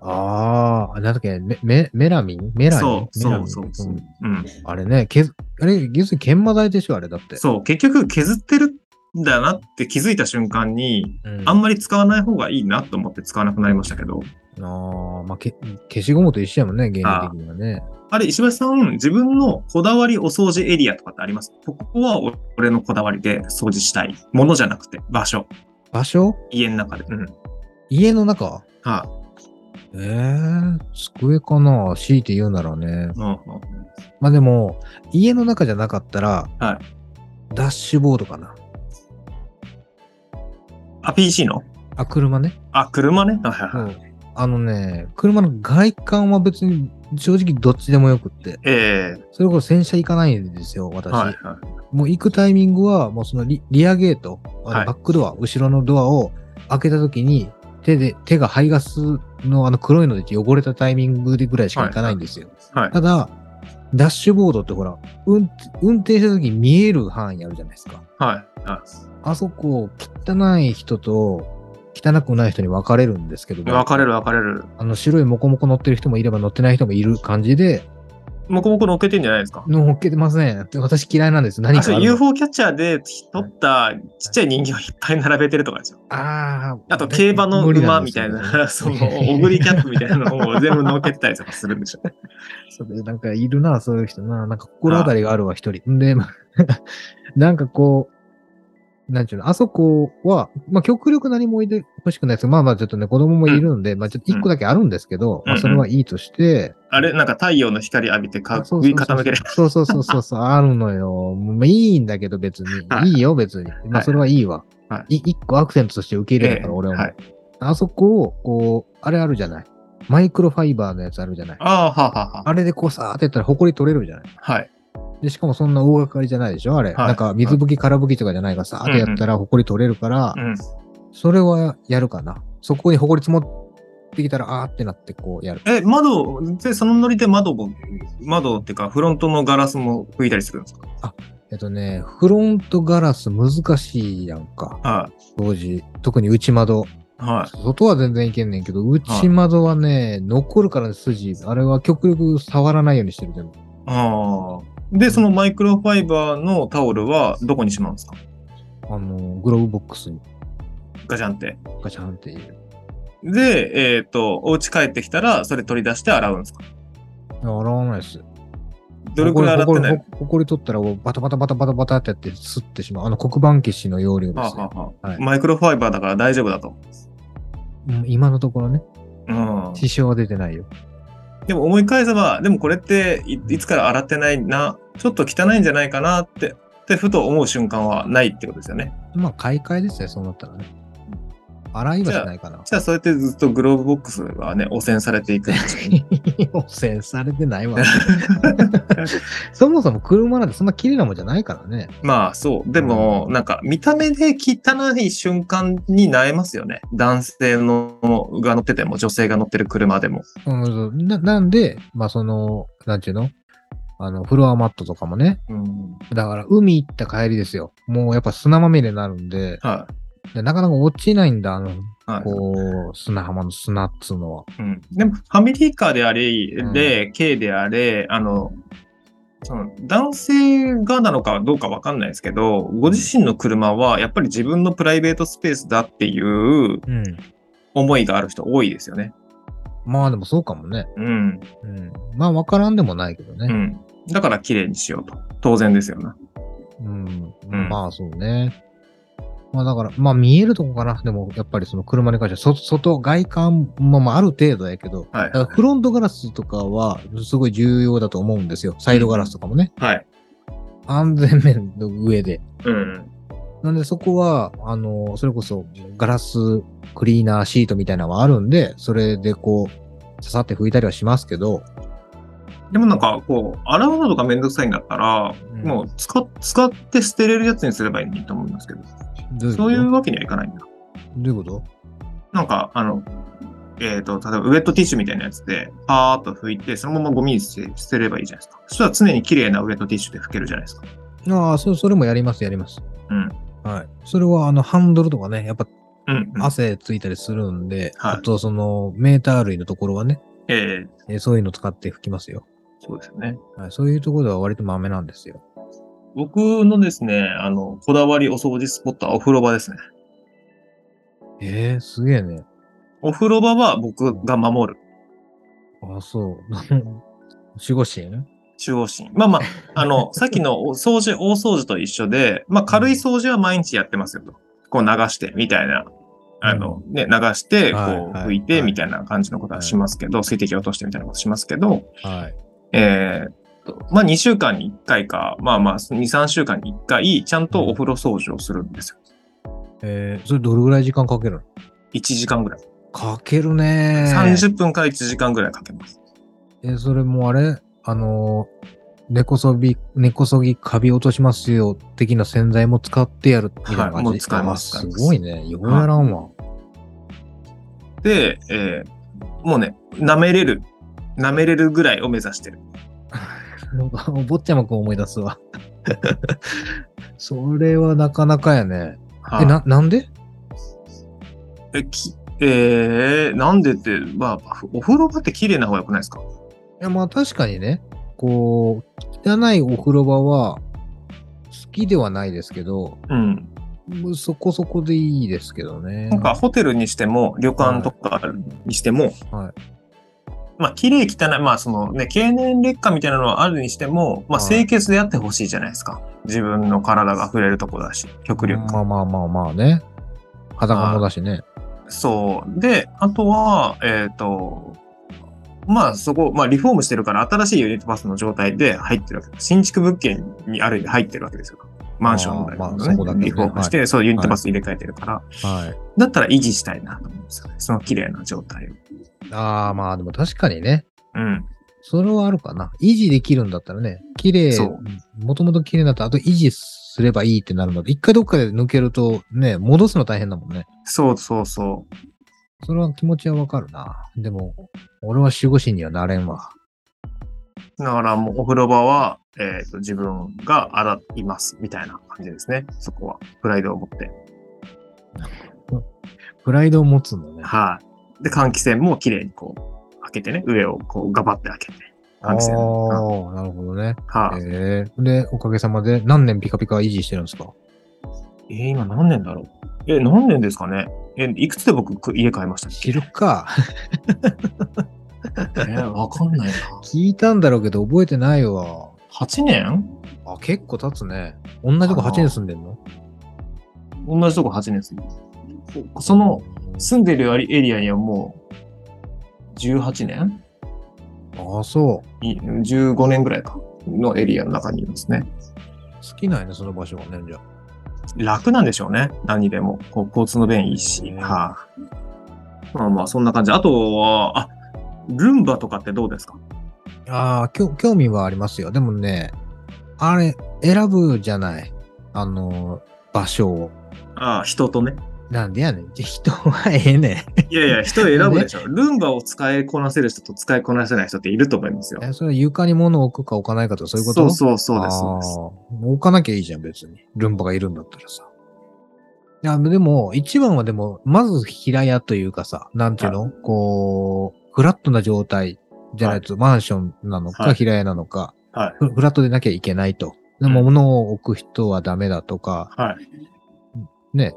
ああ、なんだっけ、メ、メ、メラミン？メラミン？そう、そう、そう、そう、うん。うん。あれね、けず、あれ、要するに研磨剤でしょ、あれだって。そう、結局削ってるんだなって気づいた瞬間に、うん、あんまり使わない方がいいなと思って使わなくなりましたけど。ああ、まあ、け、消しゴムと一緒やもんね、原理的にはね。あれ、石橋さん、自分のこだわりお掃除エリアとかってあります？ここは俺のこだわりで掃除したい。ものじゃなくて、場所。場所？家の中で。うん。家の中？はい、あ。えー、机かな？強いて言うならね。うん、うん。まあでも、家の中じゃなかったら、はい。ダッシュボードかな。あ、ピーシー の？あ、車ね。あ、車ね。はいはいはい。あのね、車の外観は別に正直どっちでもよくって、えー、それこそ洗車行かないんですよ私、はいはい、もう行くタイミングはもうその リ, リアゲートあのバックドア、はい、後ろのドアを開けた時に手で手が排ガス の, あの黒いので汚れたタイミングでぐらいしか行かないんですよ、はいはい、ただダッシュボードってほら運運転した時に見える範囲あるじゃないですか、はいはい、あそこ汚い人と汚くない人に分かれるんですけど、分かれる分かれる。あの白いモコモコ乗ってる人もいれば乗ってない人もいる感じで、モコモコ乗っけてんじゃないですか？乗っけてますね。私嫌いなんです。何か ユーフォー キャッチャーで撮ったちっちゃい人形をいっぱい並べてるとかですよ。ああ。あと競馬の馬みたいな、そのオグリキャップみたいなのを全部乗っけてたりとかするんでしょ。それなんかいるなそういう人な、なんか心当たりがあるわ一人。で、なんかこう。なんちゅうのあそこは、まあ、極力何も置いてほしくないです。まあまあちょっとね、子供もいるんで、うん、まあちょっと一個だけあるんですけど、うんまあ、それはいいとして。あれなんか太陽の光浴びてか、傾ける。そうそうそうそうそう、あるのよ。まあ、いいんだけど別に。いいよ別に。まあそれはいいわ。はい、い一個アクセントとして受け入れるから、俺は、えーはい。あそこを、こう、あれあるじゃない。マイクロファイバーのやつあるじゃない。ああ、ははは。あれでこうさーってやったら埃取れるじゃない。はい。でしかもそんな大掛かりじゃないでしょあれ、はい、なんか水拭き空拭きとかじゃないからさ、はい、あれやったらほこり取れるから、うんうん、それはやるかなそこにほこり積もってきたらあーってなってこうやるえ窓でそのノリで窓も窓っていうかフロントのガラスも拭いたりするんですかあえっとねフロントガラス難しいやんか当時、はい、特に内窓はい、外は全然いけんねんけど内窓はね、はい、残るから、ね、筋あれは極力触らないようにしてるでもああで、そのマイクロファイバーのタオルはどこにしまうんですか？あの、グローブボックスに。ガチャンって。ガチャンって入れる。で、えっと、お家帰ってきたら、それ取り出して洗うんですか？洗わないです。どれくらい洗ってない？ほこり取ったら、バタバタバタバタバタってやって、すってしまう。あの、黒板消しの要領ですね。はあはあはい、マイクロファイバーだから大丈夫だと。うん、今のところね。うん。支障は出てないよ。でも思い返せばでもこれって い, いつから洗ってないなちょっと汚いんじゃないかなってってふと思う瞬間はないってことですよねまあ買い替えですねそうなったらね洗いはしないかなじゃ あ, じゃあそうやってずっとグローブボックスはね汚染されていくんですよね汚染されてないわそもそも車なんてそんな綺麗なもんじゃないからねまあそうでも、うん、なんか見た目で汚い瞬間に萎えますよね男性のが乗ってても女性が乗ってる車でも、うん、な, なんでまあそのなんていうのあのフロアマットとかもね、うん、だから海行った帰りですよ、もうやっぱ砂まみれになるんで、はい、でなかなか落ちないんだ、あの、はい、こう砂浜の砂っつうのは、うん、でもファミリーカーであれで、うん、軽であれ、あのその男性がなのかどうか分かんないですけど、ご自身の車はやっぱり自分のプライベートスペースだっていう思いがある人多いですよね。うん、まあでもそうかもね。うん。うん、まあ分からんでもないけどね。うん、だから綺麗にしようと。当然ですよね。うん。うん、まあそうね。まあだから、まあ見えるとこかな。でもやっぱりその車に関しては、外、外観も、まあ、ある程度やけど、はい、だからフロントガラスとかはすごい重要だと思うんですよ。サイドガラスとかもね。うん、はい。安全面の上で。うん。なんでそこは、あの、それこそガラスクリーナーシートみたいなのはあるんで、それでこう、刺さって拭いたりはしますけど。でもなんか、こう、洗うのとかめんどくさいんだったら、うん、もう使、使って捨てれるやつにすればいいと思うんですけど。どういうこと？そういうわけにはいかないんだ。どういうこと？なんか、あの、えっと、例えばウェットティッシュみたいなやつで、パーッと拭いて、そのままゴミに捨てればいいじゃないですか。そしたら常に綺麗なウェットティッシュで拭けるじゃないですか。ああ、それもやります、やります。うん。はい。それは、あの、ハンドルとかね、やっぱ、うんうん、汗ついたりするんで、はい、あと、その、メーター類のところはね、えー、そういうの使って拭きますよ。そうですよね。はい。そういうところでは割とマメなんですよ。僕のですね、あの、こだわりお掃除スポットはお風呂場ですね。えー、すげえね。お風呂場は僕が守る。ああ、そう。守護神？守護神。まあまあ、あの、さっきのお掃除、大掃除と一緒で、まあ軽い掃除は毎日やってますよと。こう流して、みたいな。あの、ね、流して、こう拭いて、みたいな感じのことはしますけど、水滴落としてみたいなことしますけど、はい。えーまあにしゅうかんにいっかいか、まあまあにさんしゅうかんにいっかい、ちゃんとお風呂掃除をするんですよ。えー、それどれぐらい時間かけるの？ いちじかんぐらい。かけるねー。さんじゅっぷんからいちじかんぐらいかけます。えー、それもあれあのー、根こそぎ、根こそぎカビ落としますよ、的な洗剤も使ってやるみたいな感じ。はい、もう使います。すごいね。ようやらんわ。はい、で、えー、もうね、舐めれる、舐めれるぐらいを目指してる。ぼっちゃまくん思い出すわ。それはなかなかやね。はあ、え、な、なんで？え、き、えー、なんでって、まあ、お風呂場って綺麗な方が良くないですか？いや、まあ確かにね、こう、汚いお風呂場は好きではないですけど、うん。そこそこでいいですけどね。なんかホテルにしても、旅館とかにしても、はい。はいまあ、綺麗汚い、まあ、そのね、経年劣化みたいなのはあるにしても、まあ、清潔であってほしいじゃないですか。はい、自分の体が触れるとこだし、極力。まあまあまあまあね。裸もだしね。そう。で、あとは、えっと、まあ、そこ、まあ、リフォームしてるから、新しいユニットバスの状態で入ってるわけです。新築物件にある意味入ってるわけですよ。マンションの、ねまあそこだけね、リフォームして、はい、そう、ユニットバス入れ替えてるから、はい、だったら維持したいなと思うんですよね。その綺麗な状態を。ああ、まあでも確かにね。うん。それはあるかな。維持できるんだったらね、綺麗、もともと綺麗だったら、あと維持すればいいってなるので、一回どっかで抜けるとね、戻すの大変だもんね。そうそうそう。それは気持ちはわかるな。でも、俺は守護神にはなれんわ。だからもうお風呂場は、えっと、自分が洗いますみたいな感じですね。そこは。プライドを持って。プライドを持つんだね。はい、あ。で、換気扇も綺麗にこう、開けてね、上をこう、ガバって開けて、換気扇。ああ、なるほどね。はあ、えー、で、おかげさまで何年ピカピカ維持してるんですか？えー、今何年だろう？え、何年ですかね？え、いくつで僕、家買いましたっけ？知るか。えー、わかんないな。聞いたんだろうけど、覚えてないわ。はちねん？あ、結構経つね。同じとこはちねん住んでんの？同じとこはちねん住んでる。その、住んでるエリアにはもうじゅうはちねん？ああ、そう。じゅうごねんぐらいかのエリアの中にいますね。好きなんやね、その場所はね、じゃあ。楽なんでしょうね、何でも。こう交通の便いいし。はあ、まあまあ、そんな感じ。あとは、あ、ルンバとかってどうですか？ああ、興味はありますよ。でもね、あれ、選ぶじゃない。あの、場所を。ああ、人とね。なんでやねん。人はええねん。いやいや、人選ぶでしょ、ね。ルンバを使いこなせる人と使いこなせない人っていると思いますよ。え、それは床に物を置くか置かないかとかそういうこと？そうそうそうです。そうです。置かなきゃいいじゃん、別に。ルンバがいるんだったらさ。いや、でも、一番はでも、まず平屋というかさ、なんていうの、はい、こう、フラットな状態じゃないと、はい、マンションなのか平屋なのか、はい、フ, フラットでなきゃいけないと。でも、物を置く人はダメだとか、はい、ね。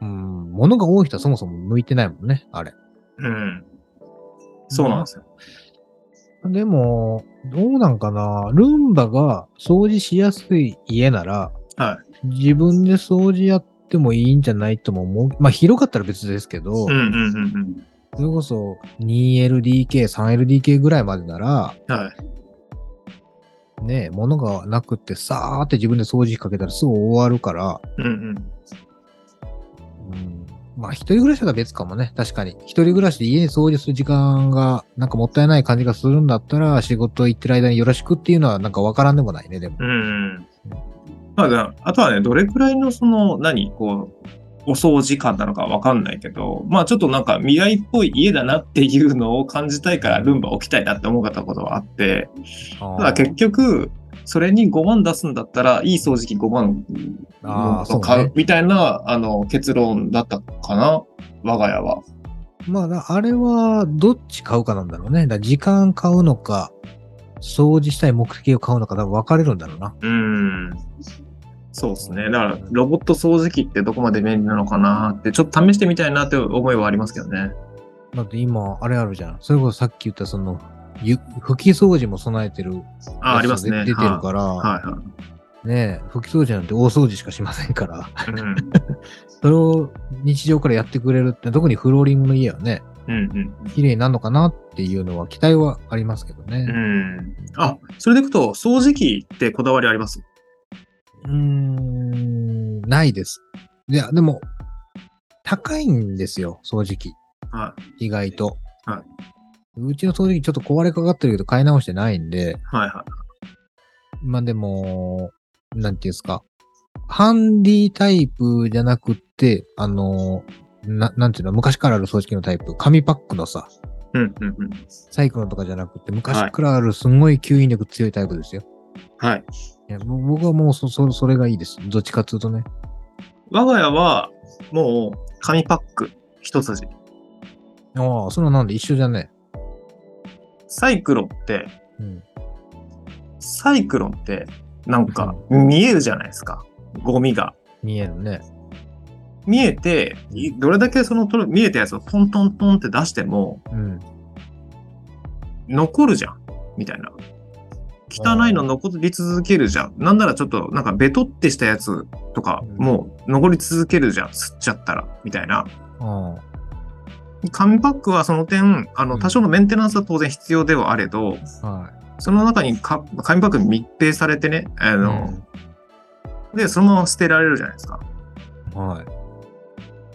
うん、物が多い人はそもそも向いてないもんね、あれ。うん。そうなんですよ。まあ、でも、どうなんかな、ルンバが掃除しやすい家なら、はい、自分で掃除やってもいいんじゃないとも思う。まあ、広かったら別ですけど、うんうんうんうん、それこそ にエルディーケー、さんエルディーケー ぐらいまでなら、はい、ねえ、物がなくてさーって自分で掃除かけたらすぐ終わるから、うんうんうん、まあ一人暮らしは別かもね。確かに一人暮らしで家に掃除する時間がなんかもったいない感じがするんだったら、仕事行ってる間によろしくっていうのはなんかわからんでもないね。でも、うんうんうん、まあ、あとはね、どれくらいのその何こうお掃除感なのかわかんないけど、まあちょっとなんか未来っぽい家だなっていうのを感じたいからルンバ置きたいなって思ったことはあって、ただ結局それにごまん出すんだったらいい掃除機ごまんを買うみたいな、あ、ね、あの結論だったかな、我が家は。まああれはどっち買うかなんだろうね。だ時間買うのか掃除したい目的を買うのか、多分分かれるんだろうな。うーん、そうですね。だからロボット掃除機ってどこまで便利なのかなってちょっと試してみたいなって思いはありますけどね。だって今あれあるじゃん、それこそさっき言ったその拭き掃除も備えてるやつが出てるから、はいはいはい、ねえ、拭き掃除なんて大掃除しかしませんから、うん、それを日常からやってくれるって、特にフローリングの家はね、うんうん、綺麗になるのかなっていうのは期待はありますけどね、うん、あ、それでいくと掃除機ってこだわりあります？うーん、ないです。いや、でも高いんですよ、掃除機、はい、意外と、はい、うちの掃除機ちょっと壊れかかってるけど買い直してないんで、はいはい。まあでも、なんていうんですか、ハンディタイプじゃなくて、あの、な、なんていうの、昔からある掃除機のタイプ、紙パックのさ、うんうんうん、サイクロンとかじゃなくて、昔からあるすごい吸引力強いタイプですよ。はい。いや、僕はもうそ、そ、それがいいです。どっちかっていうとね。我が家は、もう、紙パック、一筋。ああ、それなんで一緒じゃねえ。サイクロンって、うん、サイクロンってなんか見えるじゃないですか、ゴミが。見えるね。見えて、どれだけその見えたやつをトントントンって出しても、うん、残るじゃんみたいな。汚いの残り続けるじゃん。なんならちょっとなんかベトってしたやつとかも残り続けるじゃん、吸っちゃったらみたいな。うん、紙パックはその点、あの多少のメンテナンスは当然必要ではあれど、はい、その中にか紙パック密閉されてね、あの、うん、でそのまま捨てられるじゃないですか、はい、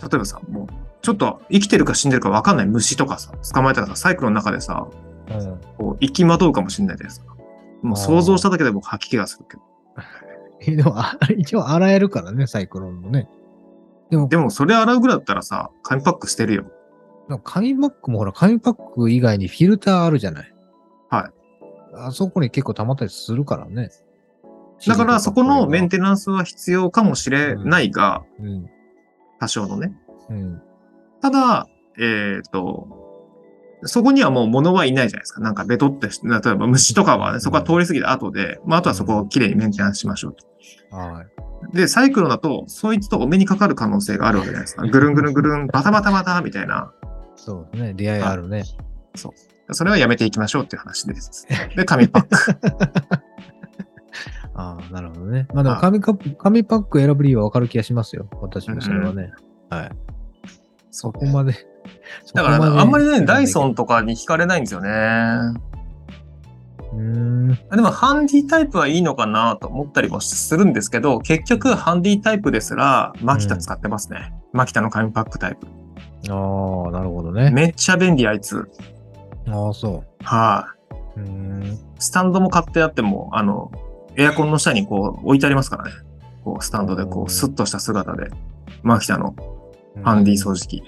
例えばさ、もうちょっと生きてるか死んでるか分かんない虫とかさ捕まえたらさ、サイクルの中でさ、うん、こう行き惑うかもしれないですか。もう想像しただけで僕吐き気がするけどでも一応洗えるからね、サイクルもね。でも、でもそれ洗うぐらいだったらさ、紙パック捨てるよ。紙パックもほら、紙パック以外にフィルターあるじゃない。はい。あそこに結構溜まったりするからね。だからそこのメンテナンスは必要かもしれないが、うんうん、多少のね。うん、ただ、えっと、そこにはもう物はいないじゃないですか。なんかベトって、例えば虫とかはね、そこは通り過ぎた後で、まああとはそこをきれいにメンテナンスしましょうと。はい、でサイクロンだとそいつとお目にかかる可能性があるわけじゃないですか。ぐるんぐるんぐるんバタバタバタみたいな。そうね、出会いあるね。そう。それはやめていきましょうっていう話です。で、紙パック。ああ、なるほどね。まあでも紙カップ、紙パック選ぶ理由はわかる気がしますよ。私もそれはね。うん、はい。そこまで。だから、ね、あんまりね、ダイソンとかに惹かれないんですよね。うーん、でもハンディタイプはいいのかなと思ったりもするんですけど、結局ハンディタイプですらマキタ使ってますね、うん、マキタの紙パックタイプ。ああ、なるほどね。めっちゃ便利、あいつ。ああ、そう。はい、うーん。スタンドも買ってあっても、あのエアコンの下にこう置いてありますからね。こうスタンドでこうスッとした姿で。マキタのハンディ掃除機。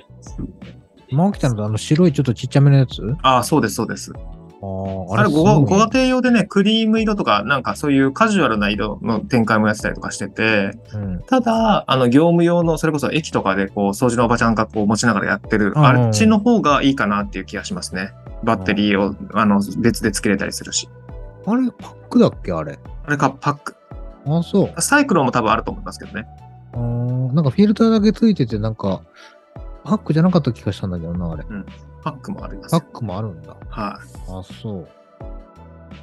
うん、マキタのあの白いちょっとちっちゃめのやつ？ああ、そうですそうです。あ, あれご、ご家庭用でね、クリーム色とか、なんかそういうカジュアルな色の展開もやってたりとかしてて、うん、ただ、あの業務用の、それこそ駅とかでこう掃除のおばちゃんがこう持ちながらやってる、うん、あっちの方がいいかなっていう気がしますね。バッテリーを、うん、あの別でつけれたりするし。あれ、パックだっけあれ。あれか、パック。あ、そう。サイクロンも多分あると思いますけどね。うん、なんかフィルターだけついてて、なんか、パックじゃなかった気がしたんだけどな、あれ。うんパックもあります。パックもあるんだ。はい、あ。あ、そう。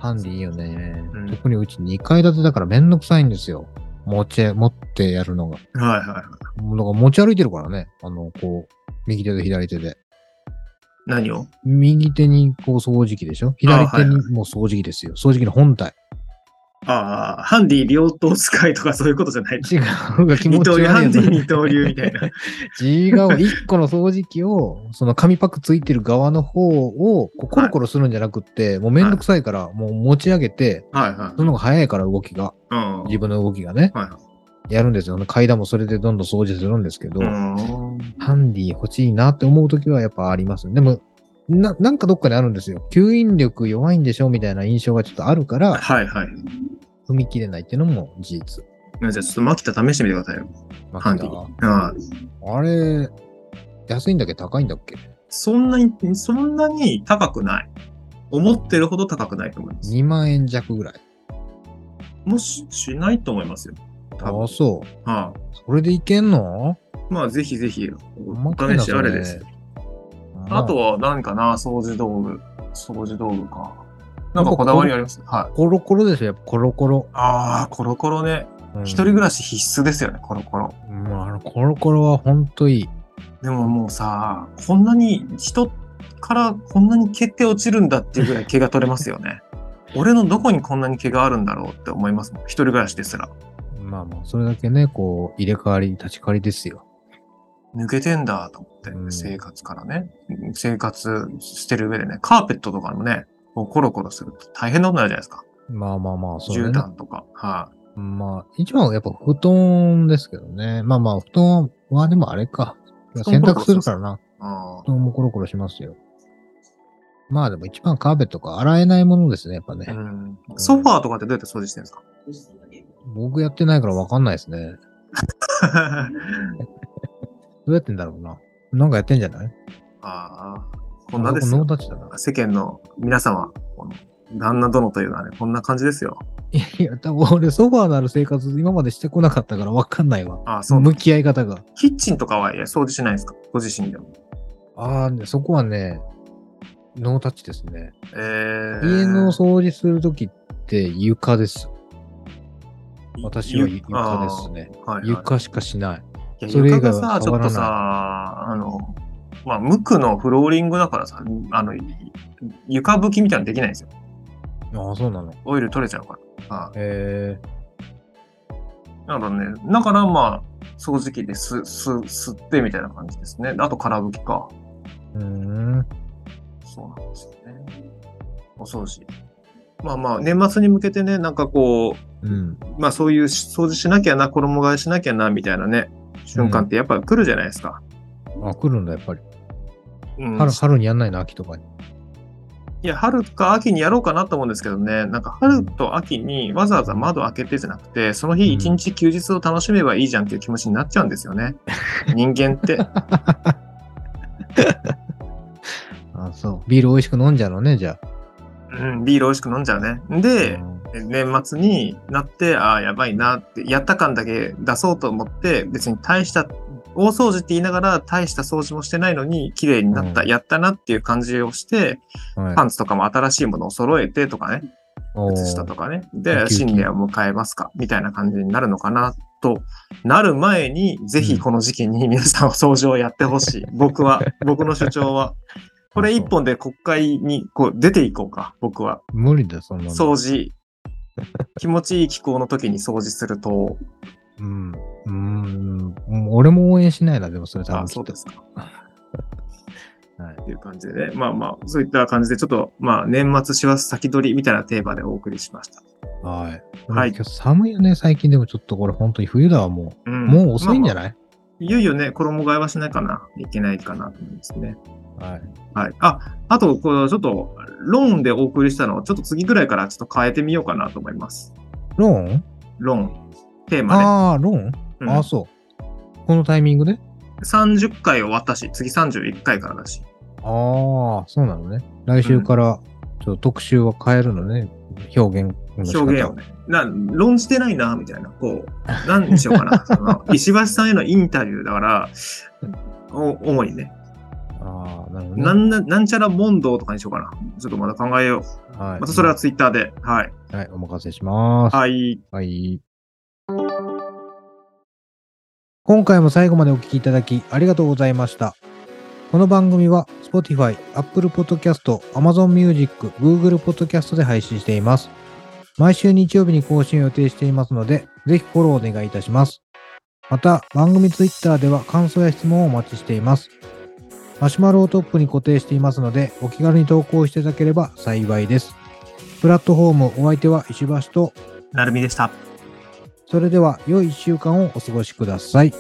ハンディいいよね、うん。特にうちにかい建てだからめんどくさいんですよ。持ち、持ってやるのが。はいはいはい。だから持ち歩いてるからね。あの、こう、右手と左手で。何を？右手にこう掃除機でしょ？左手にもう掃除機ですよ。はいはい、掃除機の本体。ああ、ハンディ両刀使いとかそういうことじゃない。違うが気持ち悪い。ハンディ二刀流みたいな。違う、一個の掃除機を、その紙パックついてる側の方をこうコロコロするんじゃなくって、はい、もうめんどくさいから、はい、もう持ち上げて、はいはい、その方が早いから動きが、うん、自分の動きがね、はい、やるんですよ。階段もそれでどんどん掃除するんですけど、うん、ハンディ欲しいなって思うときはやっぱあります。でもな、なんかどっかにあるんですよ。吸引力弱いんでしょみたいな印象がちょっとあるから、はいはい。踏み切れないっていうのも事実。じゃあちょっとマキタ試してみてくださいよ。ハンディ。ああ。あれ、安いんだっけ高いんだっけそんなに、そんなに高くない。思ってるほど高くないと思います。にまんえん弱ぐらい。もし、しないと思いますよ。ああ、そう。ああ。それでいけんの？まあ、ぜひぜひ、お試しあれです。あ, あとは何かな掃除道具。掃除道具か。なんかこだわりあります？はい。コロコロですよ、やっぱコロコロ。ああ、コロコロね。うん、一人暮らし必須ですよね、コロコロ。もうあのコロコロはほんといい。でももうさ、こんなに人からこんなに毛って落ちるんだっていうぐらい毛が取れますよね。俺のどこにこんなに毛があるんだろうって思いますもん、一人暮らしですら。まあもうそれだけね、こう入れ替わり、立ち替わりですよ。抜けてんだと思って、うん、生活からね。生活してる上でね、カーペットとかもね、もうコロコロすると大変なことになるじゃないですか。まあまあまあ、そうですね。絨毯とか。はい、あ。まあ、一番はやっぱ布団ですけどね。まあまあ、布団はでもあれか。洗濯するからな。布団もコロコロしますよ。まあでも一番カーペットか洗えないものですね、やっぱね。うんうん、ソファーとかってどうやって掃除してるんですか？僕やってないからわかんないですね。どうやってんだろうな。なんかやってんじゃない？ああ。こんなですよ。世間の皆様、旦那殿というのはね、こんな感じですよ。いやいや、多分俺、ソファーのある生活、今までしてこなかったから分かんないわ。ああ、そう。向き合い方が。キッチンとかは掃除しないんですか？ご自身でも。ああ、そこはね、ノータッチですね。えー、家の掃除するときって床です。私は床ですね。はいはい、床しかしない。いやそれ以外は触らない。床がさ、ちょっとさ、あの、まあ、無垢のフローリングだからさ、あの、床拭きみたいなのできないんですよ。ああ、そうなの。オイル取れちゃうから。ああへえ。なるほどね。だから、まあ、掃除機で す, す、すってみたいな感じですね。あと、空拭きか。うーん。そうなんですよね。お掃除。まあまあ、年末に向けてね、なんかこう、うん、まあ、そういう掃除しなきゃな、衣替えしなきゃな、みたいなね、瞬間ってやっぱり来るじゃないですか。うん、あ、来るんだ、やっぱり。うん、春, 春にやんないの秋とかに。いや、春か秋にやろうかなと思うんですけどね、なんか春と秋にわざわざ窓開けてじゃなくて、その日一日休日を楽しめばいいじゃんっていう気持ちになっちゃうんですよね、うん、人間って。あ、そう。ビール美味しく飲んじゃうのね、じゃあ。うん、ビール美味しく飲んじゃうね。で、うん、年末になって、ああ、やばいなって、やった感だけ出そうと思って、別に大した。大掃除って言いながら大した掃除もしてないのに綺麗になった、うん、やったなっていう感じをして、はい、パンツとかも新しいものを揃えてとかね、靴下とかね、で新年を迎えますかみたいな感じになるのかなとなる前に、ぜひこの時期に皆さんは掃除をやってほしい、うん、僕は僕の主張はこれ一本で国会にこう出ていこうか。僕は無理だそんなの掃除。気持ちいい気候の時に掃除するとうん、うん俺も応援しないな、でもそれ多分。ああ、そうですか。はい。っていう感じでね、まあまあ、そういった感じで、ちょっと、まあ、年末師走先取りみたいなテーマでお送りしました。はい。はい。今日寒いよね、最近でもちょっとこれ、本当に冬だわ、もう。うん、もう遅いんじゃない、まあまあいよいよね、衣替えはしないかないけないかなと思うんですね。はい。はい。あ、あと、このちょっと、ローンでお送りしたのを、ちょっと次ぐらいからちょっと変えてみようかなと思います。ローンローン。テーマね。ああ、ローン、うん、ああ、そう。このタイミングでさんじゅっかい終わったし、次さんじゅういっかいからだし。ああ、そうなのね。来週から、ちょっと特集は変えるのね。うん、表現の仕方。表現をね。な、論じてないな、みたいな。こう、なんでしょうかな。その石橋さんへのインタビューだから、お主にね。ああ、なるほど、ね、なんな。なんちゃら問答とかにしようかな。ちょっとまだ考えよう。はい、またそれはツイッターで。はい。はい、お任せします。はい。はい。今回も最後までお聞きいただき、ありがとうございました。この番組は Spotify、Apple Podcast、Amazon Music、Google Podcast で配信しています。毎週日曜日に更新を予定していますので、ぜひフォローお願いいたします。また、番組 Twitter では感想や質問をお待ちしています。マシュマロをトップに固定していますので、お気軽に投稿していただければ幸いです。プラットフォームお相手は石橋となるみでした。それでは良いいっしゅうかんをお過ごしください。